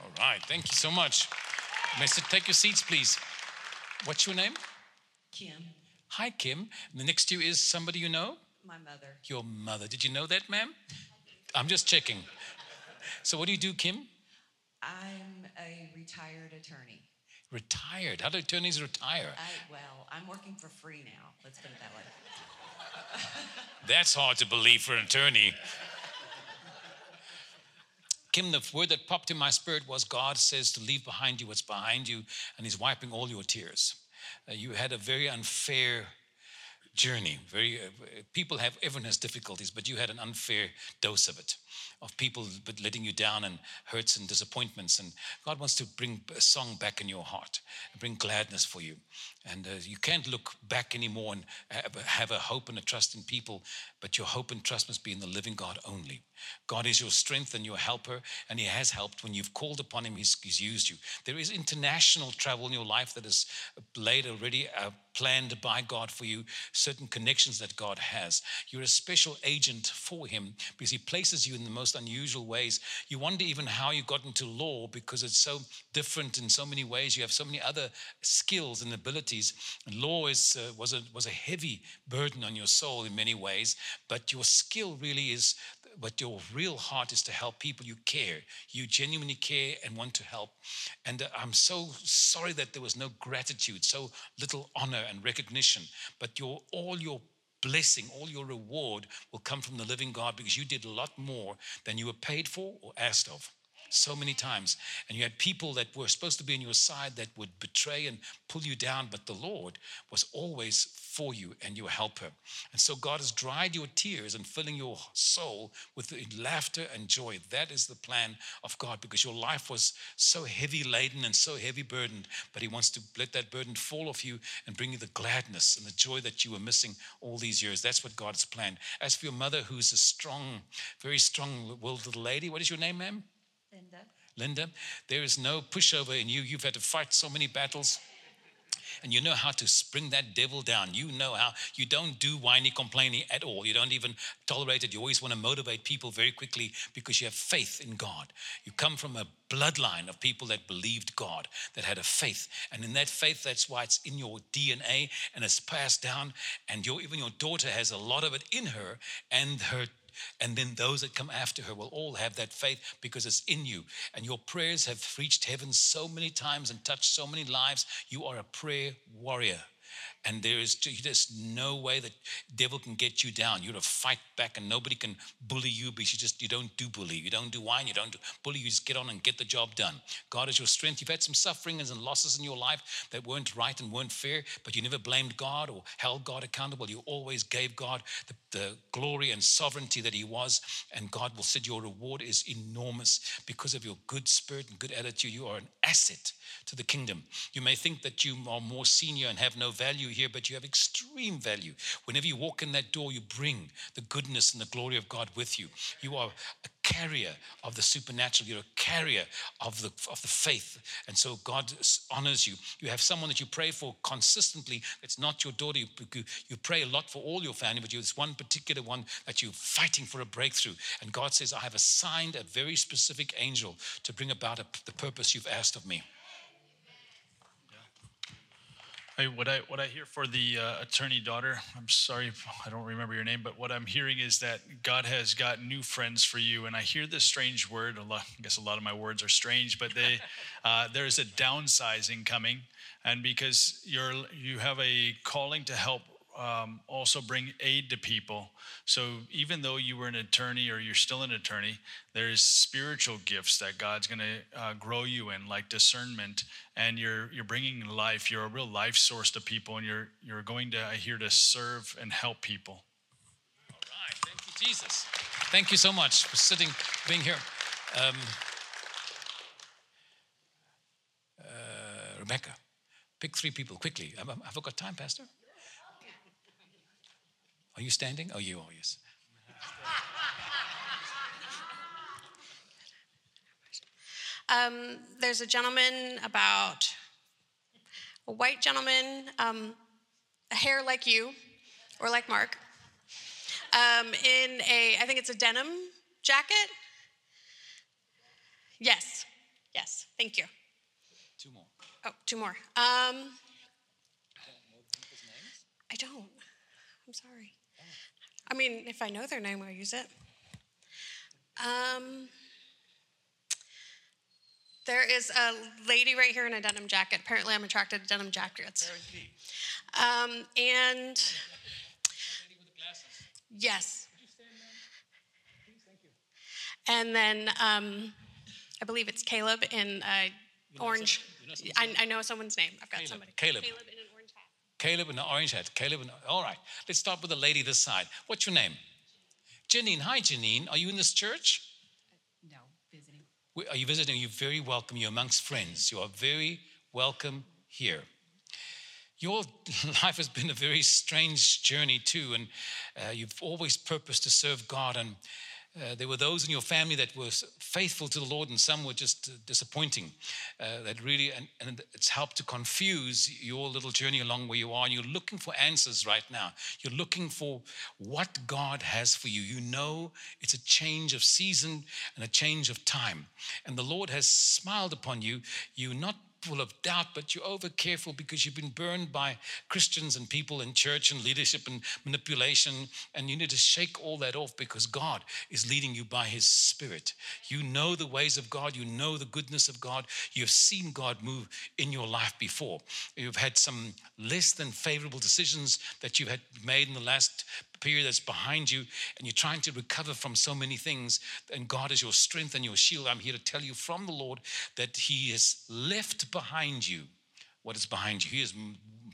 All right. Thank you so much. Mister, take your seats, please. What's your name? Kim. Hi, Kim. And the next to you is somebody you know? My mother. Your mother. Did you know that, ma'am? I'm just checking. So what do you do, Kim? I'm a retired attorney. Retired? How do attorneys retire? I, well, I'm working for free now. Let's put it that way. That's hard to believe for an attorney. Kim, the word that popped in my spirit was God says to leave behind you what's behind you, and he's wiping all your tears. Uh, you had a very unfair journey. Very uh, people have, everyone has difficulties, but you had an unfair dose of it, of people but letting you down and hurts and disappointments. And God wants to bring a song back in your heart, bring gladness for you. And uh, you can't look back anymore and have a hope and a trust in people, but your hope and trust must be in the living God only. God is your strength and your helper, and he has helped. When you've called upon him, he's, he's used you. There is international travel in your life that is laid already, uh, planned by God for you, certain connections that God has. You're a special agent for him, because he places you in the most unusual ways. You wonder even how you got into law, because it's so different in so many ways. You have so many other skills and abilities. And law is uh, was a was a heavy burden on your soul in many ways, but your skill really is, but your real heart is to help people. You care. You genuinely care and want to help. And uh, I'm so sorry that there was no gratitude, so little honor and recognition. But your all your blessing, all your reward will come from the living God, because you did a lot more than you were paid for or asked of. So many times. And you had people that were supposed to be on your side that would betray and pull you down, but the Lord was always for you and your helper. And so God has dried your tears and filling your soul with laughter and joy. That is the plan of God, because your life was so heavy laden and so heavy burdened, but he wants to let that burden fall off you and bring you the gladness and the joy that you were missing all these years. That's what God has planned. As for your mother, who's a strong, very strong-willed little lady, what is your name, ma'am? Linda. Linda, there is no pushover in you. You've had to fight so many battles, and you know how to spring that devil down. You know how. You don't do whiny complaining at all. You don't even tolerate it. You always want to motivate people very quickly, because you have faith in God. You come from a bloodline of people that believed God, that had a faith. And in that faith, that's why it's in your D N A, and it's passed down. And your, even your daughter has a lot of it in her, and her And then those that come after her will all have that faith, because it's in you. And your prayers have reached heaven so many times and touched so many lives. You are a prayer warrior. And there is just no way that devil can get you down. You're to fight back, and nobody can bully you because you just you don't do bully. You don't do whine. You don't do bully. You just get on and get the job done. God is your strength. You've had some sufferings and losses in your life that weren't right and weren't fair, but you never blamed God or held God accountable. You always gave God the, the glory and sovereignty that He was. And God will said your reward is enormous because of your good spirit and good attitude. You are an asset to the kingdom. You may think that you are more senior and have no value here, but you have extreme value. Whenever you walk in that door, you bring the goodness and the glory of God with you. You are a carrier of the supernatural. You're a carrier of the of the faith. And so God honors you. You have someone that you pray for consistently. It's not your daughter. You, you pray a lot for all your family, but you, it's one particular one that you're fighting for a breakthrough. And God says, I have assigned a very specific angel to bring about a, the purpose you've asked of me. Hey, what I what I hear for the uh, attorney daughter, I'm sorry, I don't remember your name, but what I'm hearing is that God has got new friends for you. And I hear this strange word. A lot, I guess a lot of my words are strange, but they uh, there is a downsizing coming, and because you're you have a calling to help. Um, also bring aid to people. So even though you were an attorney or you're still an attorney, there's spiritual gifts that God's going to uh, grow you in, like discernment, and you're you're bringing life. You're a real life source to people, and you're you're going to I hear to serve and help people. All right, thank you, Jesus. Thank you so much for sitting, being here. Um, uh, Rebecca, pick three people quickly. Have I got time, Pastor? Are you standing? Oh, you are, yes. Um, there's a gentleman about, a white gentleman, um, a hair like you, or like Mark, um, in a, I think it's a denim jacket. Yes, yes, thank you. Two more. Oh, two more. Um, I don't know people's names. I don't, I'm sorry. I mean, if I know their name, I'll use it. Um, there is a lady right here in a denim jacket. Apparently, I'm attracted to denim jackets. Um, and yes. And then um, I believe it's Caleb in a you know orange. You know I, I know someone's name. I've got Caleb. somebody. Caleb. Caleb in an orange hat. Caleb in an orange hat. Caleb in, all right. Let's start with the lady this side. What's your name? Janine. Hi, Janine. Are you in this church? Uh, no, visiting. Are you visiting? You're very welcome. You're amongst friends. You are very welcome here. Your life has been a very strange journey too, and uh, you've always purposed to serve God, and Uh, there were those in your family that were faithful to the Lord, and some were just uh, disappointing. Uh, that really, and, and it's helped to confuse your little journey along where you are. And you're looking for answers right now. You're looking for what God has for you. You know it's a change of season and a change of time. And the Lord has smiled upon you. You're not full of doubt, but you're over careful because you've been burned by Christians and people in church and leadership and manipulation, and you need to shake all that off because God is leading you by His Spirit. You know the ways of God. You know the goodness of God. You've seen God move in your life before. You've had some less than favorable decisions that you've had made in the last period that's behind you, and you're trying to recover from so many things, and God is your strength and your shield. I'm here to tell you from the Lord that He has left behind you what is behind you. He has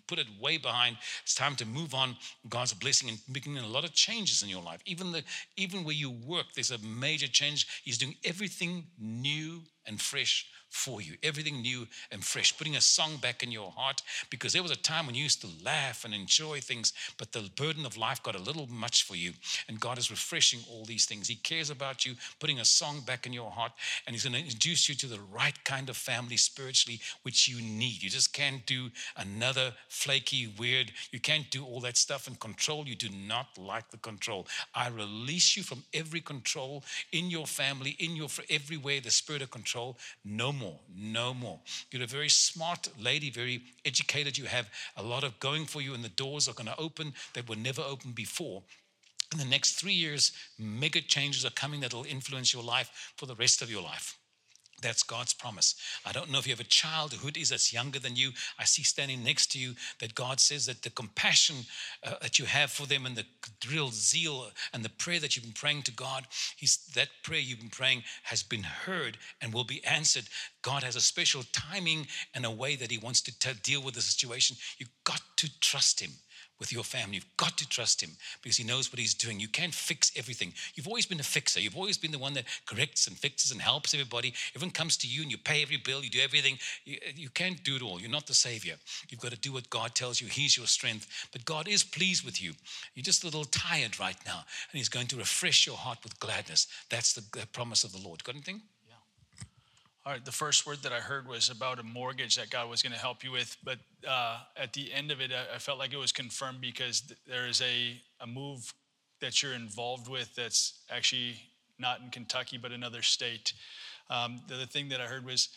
put it way behind. It's time to move on. God's blessing and making a lot of changes in your life. Even the even where you work, there's a major change. He's doing everything new and fresh for you, everything new and fresh, putting a song back in your heart, because there was a time when you used to laugh and enjoy things, but the burden of life got a little much for you, and God is refreshing all these things. He cares about you, putting a song back in your heart, and He's going to introduce you to the right kind of family spiritually, which you need. You just can't do another flaky, weird, you can't do all that stuff and control. You do not like the control. I release you from every control in your family, in your, everywhere the spirit of control. No more, no more. You're a very smart lady, very educated. You have a lot of going for you, and the doors are going to open that were never opened before. In the next three years, mega changes are coming that will influence your life for the rest of your life. That's God's promise. I don't know if you have a child who it is that's younger than you. I see standing next to you that God says that the compassion uh, that you have for them and the real zeal and the prayer that you've been praying to God, he's, that prayer you've been praying has been heard and will be answered. God has a special timing and a way that he wants to t- deal with the situation. You've got to trust him. With your family, you've got to trust him because he knows what he's doing. You can't fix everything. You've always been a fixer. You've always been the one that corrects and fixes and helps everybody. Everyone comes to you and you pay every bill, you do everything. You, you can't do it all. You're not the savior. You've got to do what God tells you. He's your strength. But God is pleased with you. You're just a little tired right now, and he's going to refresh your heart with gladness. That's the, the promise of the Lord. Got anything? Yeah. All right. The first word that I heard was about a mortgage that God was going to help you with, but Uh, at the end of it, I, I felt like it was confirmed because th- there is a, a move that you're involved with that's actually not in Kentucky, but another state. Um, the other thing that I heard was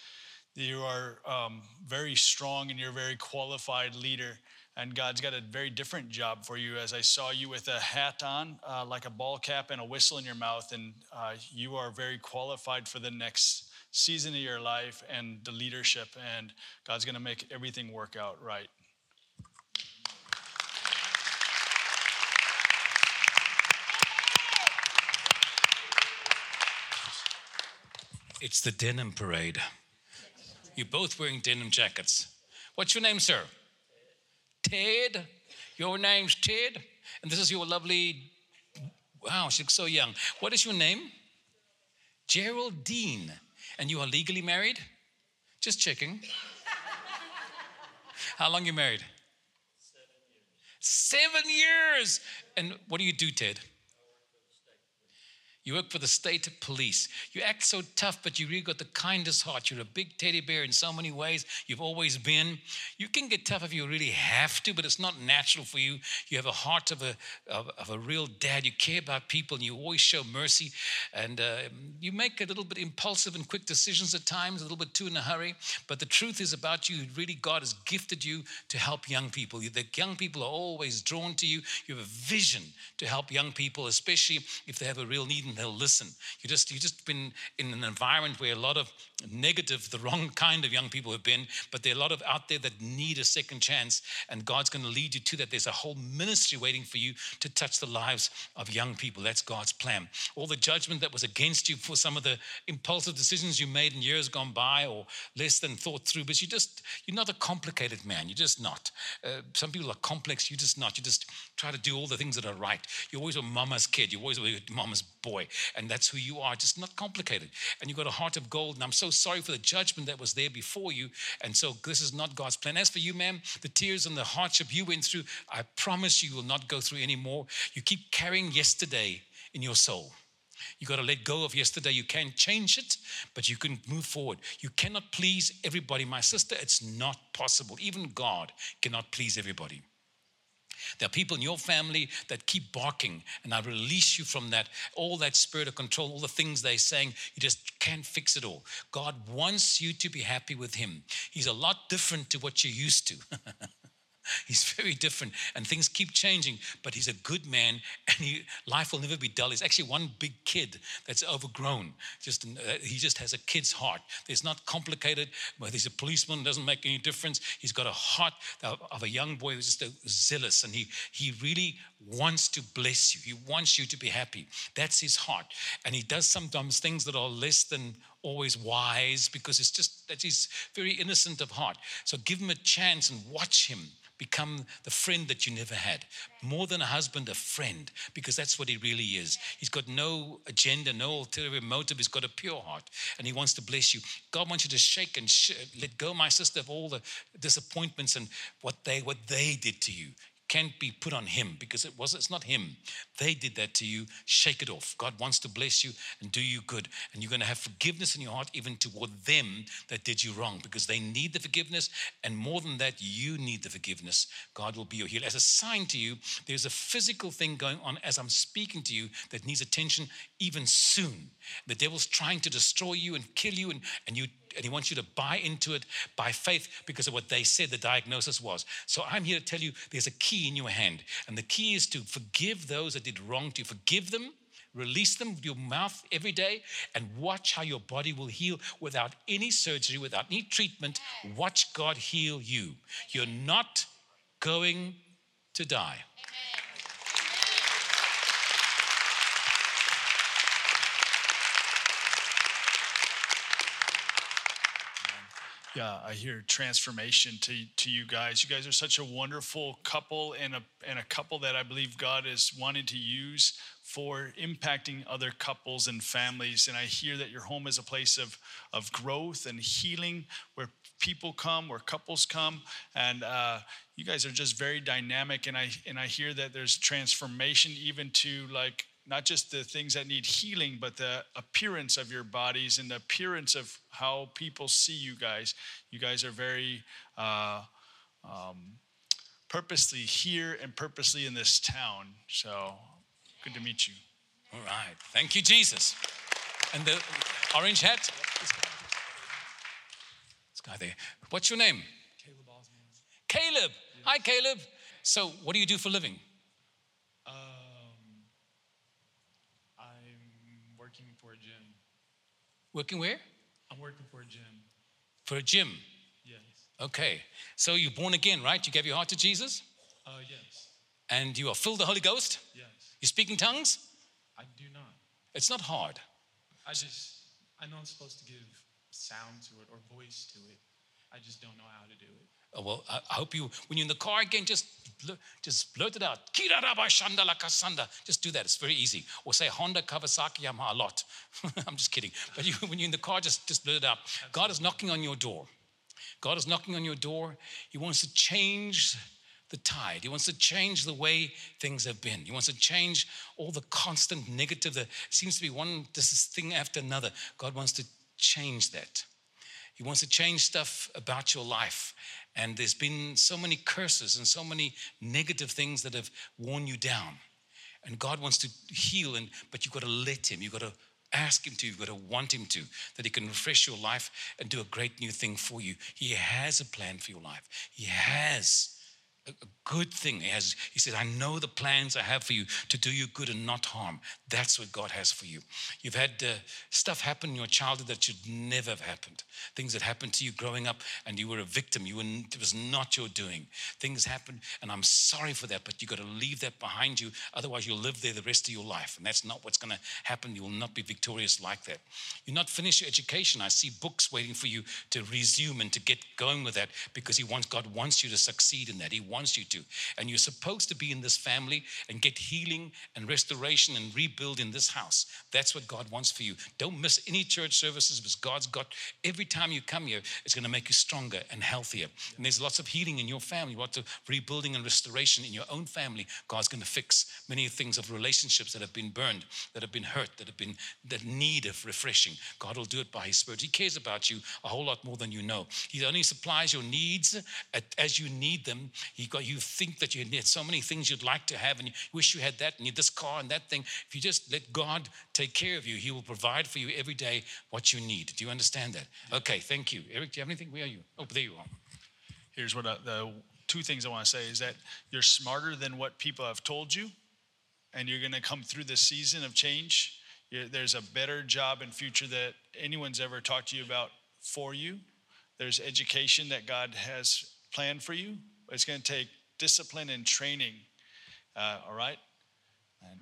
that you are um, very strong and you're a very qualified leader, and God's got a very different job for you. As I saw you with a hat on, uh, like a ball cap and a whistle in your mouth, and uh, you are very qualified for the next season of your life and the leadership, and God's going to make everything work out right. It's the denim parade. You're both wearing denim jackets. What's your name, sir? Ted. Your name's Ted. And this is your lovely, wow, she looks so young. What is your name? Geraldine. And you are legally married? Just checking. How long are you married? Seven years. Seven years. And what do you do, Ted? You work for the state police. You act so tough, but you really got the kindest heart. You're a big teddy bear in so many ways. You've always been. You can get tough if you really have to, but it's not natural for you. You have a heart of a of, of a real dad. You care about people, and you always show mercy. And uh, you make a little bit impulsive and quick decisions at times, a little bit too in a hurry. But the truth is about you, really God has gifted you to help young people. The young people are always drawn to you. You have a vision to help young people, especially if they have a real need. They'll listen. You just you just been in an environment where a lot of negative, the wrong kind of young people have been, but there are a lot of out there that need a second chance, and God's going to lead you to that. There's a whole ministry waiting for you to touch the lives of young people. That's God's plan. All the judgment that was against you for some of the impulsive decisions you made in years gone by or less than thought through, but you just you're not a complicated man. You're just not. Uh, some people are complex. You're just not. You just try to do all the things that are right. You're always a mama's kid. You're always a mama's boy. And that's who you are, just not complicated. And you've got a heart of gold. And I'm so sorry for the judgment that was there before you. And so this is not God's plan. As for you, ma'am, the tears and the hardship you went through, I promise you will not go through anymore. You keep carrying yesterday in your soul. You got to let go of yesterday. You can't change it, but you can move forward. You cannot please everybody. My sister, it's not possible. Even God cannot please everybody. There are people in your family that keep barking, and I release you from that. All that spirit of control, all the things they're saying, you just can't fix it all. God wants you to be happy with him. He's a lot different to what you're used to. He's very different, and things keep changing, but he's a good man, and he, life will never be dull. He's actually one big kid that's overgrown. Just uh, he just has a kid's heart. It's not complicated. Whether he's a policeman, it doesn't make any difference. He's got a heart of, of a young boy who's just uh, zealous, and he, he really wants to bless you. He wants you to be happy. That's his heart, and he does sometimes things that are less than always wise because it's just that he's very innocent of heart. So give him a chance and watch him become the friend that you never had. More than a husband, a friend, because that's what he really is. He's got no agenda, no ulterior motive. He's got a pure heart, and he wants to bless you. God wants you to shake and sh- let go, my sister, of all the disappointments and what they what they did to you. Can't be put on him because it was it's not him. They did that to you. Shake it off. God wants to bless you and do you good. And you're going to have forgiveness in your heart even toward them that did you wrong because they need the forgiveness. And more than that, you need the forgiveness. God will be your healer. As a sign to you, there's a physical thing going on as I'm speaking to you that needs attention even soon. The devil's trying to destroy you and kill you, and, and you and he wants you to buy into it by faith because of what they said the diagnosis was. So I'm here to tell you there's a key in your hand, and the key is to forgive those that did wrong to you. Forgive them, Release them with your mouth every day and watch how your body will heal without any surgery, without any treatment. Watch God heal you. You're not going to die. Amen. Yeah, I hear transformation to to you guys. You guys are such a wonderful couple and a and a couple that I believe God is wanting to use for impacting other couples and families. And I hear that your home is a place of of growth and healing, where people come, where couples come, and uh, you guys are just very dynamic. And I and I hear that there's transformation even to like. Not just the things that need healing, but the appearance of your bodies and the appearance of how people see you guys. You guys are very uh, um, purposely here and purposely in this town. So good to meet you. All right. Thank you, Jesus. And the orange hat. This guy there. What's your name? Caleb Osmond. Caleb. Yes. Hi, Caleb. So what do you do for a living? Working where? I'm working for a gym. For a gym? Yes. Okay. So you're born again, right? You gave your heart to Jesus? Uh, yes. And you are filled with the Holy Ghost? Yes. You speak in tongues? I do not. It's not hard. I just, I know I'm supposed to give sound to it or voice to it. I just don't know how to do it. Oh, well, I hope you, when you're in the car again, just, just blurt it out. Just do that. It's very easy. Or say Honda, Kawasaki, Yamaha a lot. I'm just kidding. But you, when you're in the car, just, just blurt it out. Absolutely. God is knocking on your door. God is knocking on your door. He wants to change the tide. He wants to change the way things have been. He wants to change all the constant negative. There seems to be one this thing after another. God wants to change that. He wants to change stuff about your life. And there's been so many curses and so many negative things that have worn you down. And God wants to heal, and but you've got to let him. You've got to ask him to. You've got to want him to, that he can refresh your life and do a great new thing for you. He has a plan for your life. He has a good thing. He has. He said, I know the plans I have for you to do you good and not harm. That's what God has for you. You've had uh, stuff happen in your childhood that should never have happened. Things that happened to you growing up and you were a victim. You were, it was not your doing. Things happened, and I'm sorry for that, but you've got to leave that behind you. Otherwise, you'll live there the rest of your life, and that's not what's going to happen. You will not be victorious like that. You're not finished your education. I see books waiting for you to resume and to get going with that, because he wants, God wants you to succeed in that. He wants you to, and you're supposed to be in this family and get healing and restoration and rebuild in this house. That's what God wants for you. Don't miss any church services, because God's got, every time you come here, it's going to make you stronger and healthier. And there's lots of healing in your family, lots of rebuilding and restoration in your own family. God's going to fix many things of relationships that have been burned, that have been hurt, that have been that need of refreshing. God will do it by his Spirit. He cares about you a whole lot more than you know. He only supplies your needs as you need them. You got, you think that you had so many things you'd like to have, and you wish you had that, and you this car and that thing. If you just let God take care of you, he will provide for you every day what you need. Do you understand that? Okay, thank you. Eric, do you have anything? Where are you? Oh, there you are. Here's what I, the two things I want to say is that you're smarter than what people have told you, and you're going to come through this season of change. You're, there's a better job and future that anyone's ever talked to you about for you. There's education that God has planned for you. It's going to take discipline and training, uh, all right? And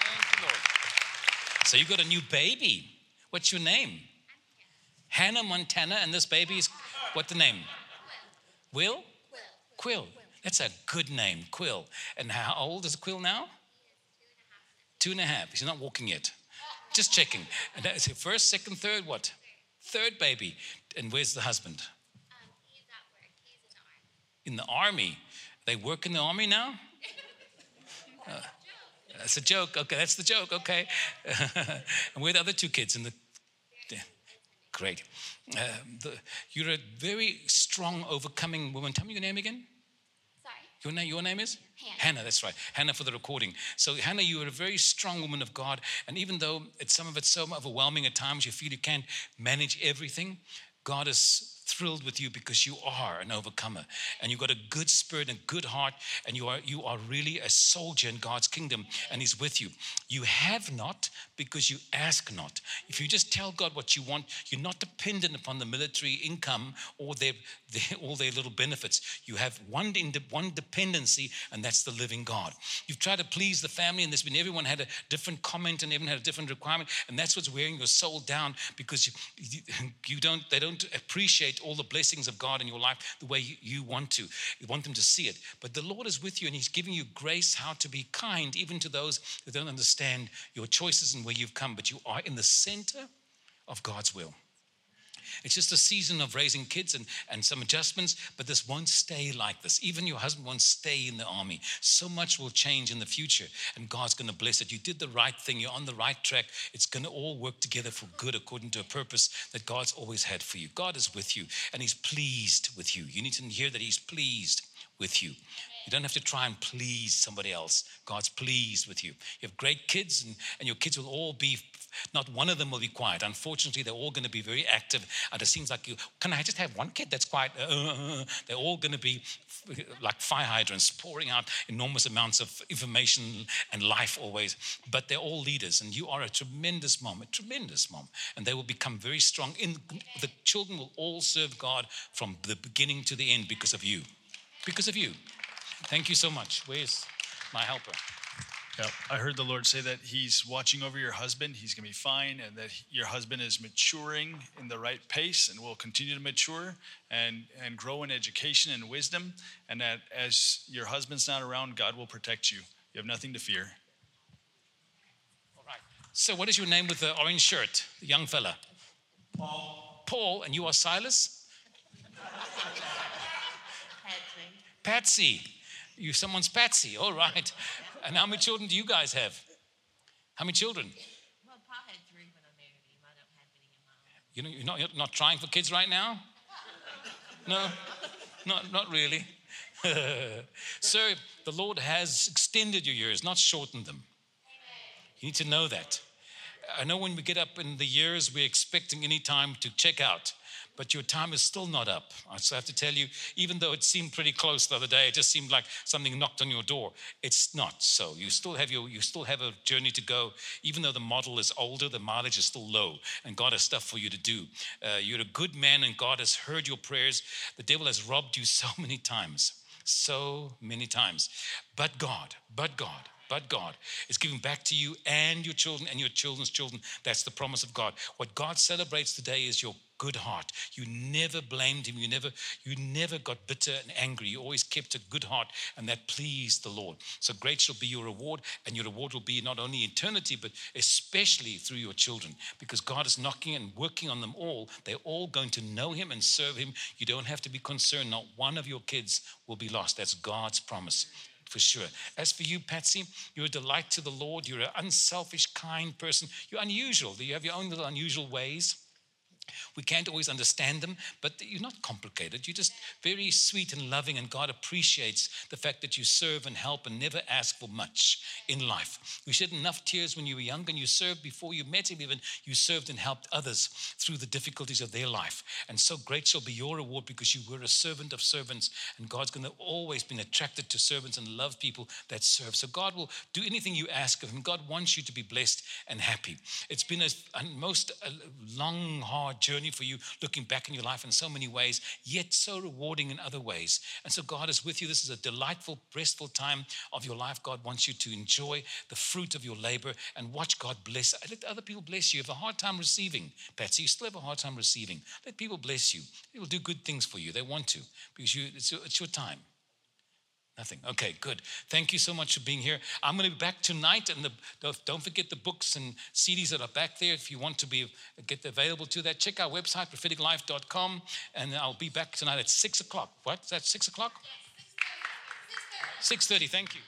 thank you, Lord. So you got a new baby. What's your name? Hannah Montana, and this baby is, what's the name? Will? Will. Quill. Quill. That's a good name, Quill. And how old is Quill now? Two and a half. Two and a half. He's not walking yet. Just checking. And that's your first, second, third, what? Third. Third baby. And where's the husband? Um, he's at work. He's in the army. In the army. They work in the army now? uh, that's a joke. Okay, that's the joke. Okay. And where are the other two kids? In the yeah. Great. Uh, the, you're a very strong, overcoming woman. Tell me your name again. Your name, your name is? Hannah. Hannah, that's right. Hannah for the recording. So, Hannah, you are a very strong woman of God. And even though it's, some of it's so overwhelming at times, you feel you can't manage everything, God is thrilled with you because you are an overcomer and you've got a good spirit and a good heart, and you are you are really a soldier in God's kingdom, and he's with you. You have not because you ask not. If you just tell God what you want, you're not dependent upon the military income or their, their all their little benefits. You have one in de, one dependency, and that's the living God. You've tried to please the family, and there's been everyone had a different comment and everyone had a different requirement, and that's what's wearing your soul down, because you, you, you don't they don't appreciate all the blessings of God in your life the way you, you want to. You want them to see it. But the Lord is with you, and he's giving you grace how to be kind even to those that don't understand your choices and where you've come, but you are in the center of God's will. It's just a season of raising kids and, and some adjustments, but this won't stay like this. Even your husband won't stay in the army. So much will change in the future, and God's going to bless it. You did the right thing. You're on the right track. It's going to all work together for good according to a purpose that God's always had for you. God is with you, and he's pleased with you. You need to hear that he's pleased with you. You don't have to try and please somebody else. God's pleased with you. You have great kids, and, and your kids will all be, not one of them will be quiet. Unfortunately, they're all going to be very active. And it seems like, you, can I just have one kid that's quiet? Uh, they're all going to be like fire hydrants, pouring out enormous amounts of information and life always. But they're all leaders, and you are a tremendous mom, a tremendous mom. And they will become very strong. In, the children will all serve God from the beginning to the end because of you. Because of you. Thank you so much. Where's my helper? Yeah, I heard the Lord say that he's watching over your husband. He's going to be fine, and that your husband is maturing in the right pace and will continue to mature and, and grow in education and wisdom, and that as your husband's not around, God will protect you. You have nothing to fear. All right. So what is your name with the orange shirt, the young fella? Paul. Paul, and you are Silas? Patsy. Patsy. You, someone's Patsy, all right. And how many children do you guys have? How many children? Well, Pa had three when I married him. I don't have any of my own. You know, you're not, you're not trying for kids right now? No, not, not really. Sir, the Lord has extended your years, not shortened them. You need to know that. I know when we get up in the years, we're expecting any time to check out. But your time is still not up. I just have to tell you, even though it seemed pretty close the other day, it just seemed like something knocked on your door. It's not so. You still have your, you still have a journey to go. Even though the model is older, the mileage is still low, and God has stuff for you to do. Uh, you're a good man, and God has heard your prayers. The devil has robbed you so many times, so many times. But God, but God. But God is giving back to you and your children and your children's children. That's the promise of God. What God celebrates today is your good heart. You never blamed him. You never, you never got bitter and angry. You always kept a good heart, and that pleased the Lord. So great shall be your reward, and your reward will be not only eternity, but especially through your children, because God is knocking and working on them all. They're all going to know him and serve him. You don't have to be concerned. Not one of your kids will be lost. That's God's promise. For sure. As for you, Patsy, you're a delight to the Lord. You're an unselfish, kind person. You're unusual. You have your own little unusual ways. We can't always understand them, but you're not complicated. You're just very sweet and loving, and God appreciates the fact that you serve and help and never ask for much in life. You shed enough tears when you were young, and you served before you met him even. You served and helped others through the difficulties of their life. And so great shall be your reward, because you were a servant of servants, and God's going to always be attracted to servants and love people that serve. So God will do anything you ask of him. God wants you to be blessed and happy. It's been a, a most a long, hard journey for you, looking back in your life in so many ways, yet so rewarding in other ways. And so God is with you. This is a delightful, restful time of your life. God wants you to enjoy the fruit of your labor and watch God bless. Let other people bless you. You have a hard time receiving, Patsy. You still have a hard time receiving. Let people bless you. They will do good things for you. They want to, because you, it's, your, it's your time. Nothing. Okay, good. Thank you so much for being here. I'm going to be back tonight, and the, don't forget the books and C Ds that are back there. If you want to be get available to that, check our website, prophetic life dot com, and I'll be back tonight at six o'clock. What? Is that six o'clock? Yes, six thirty. six thirty. Thank you.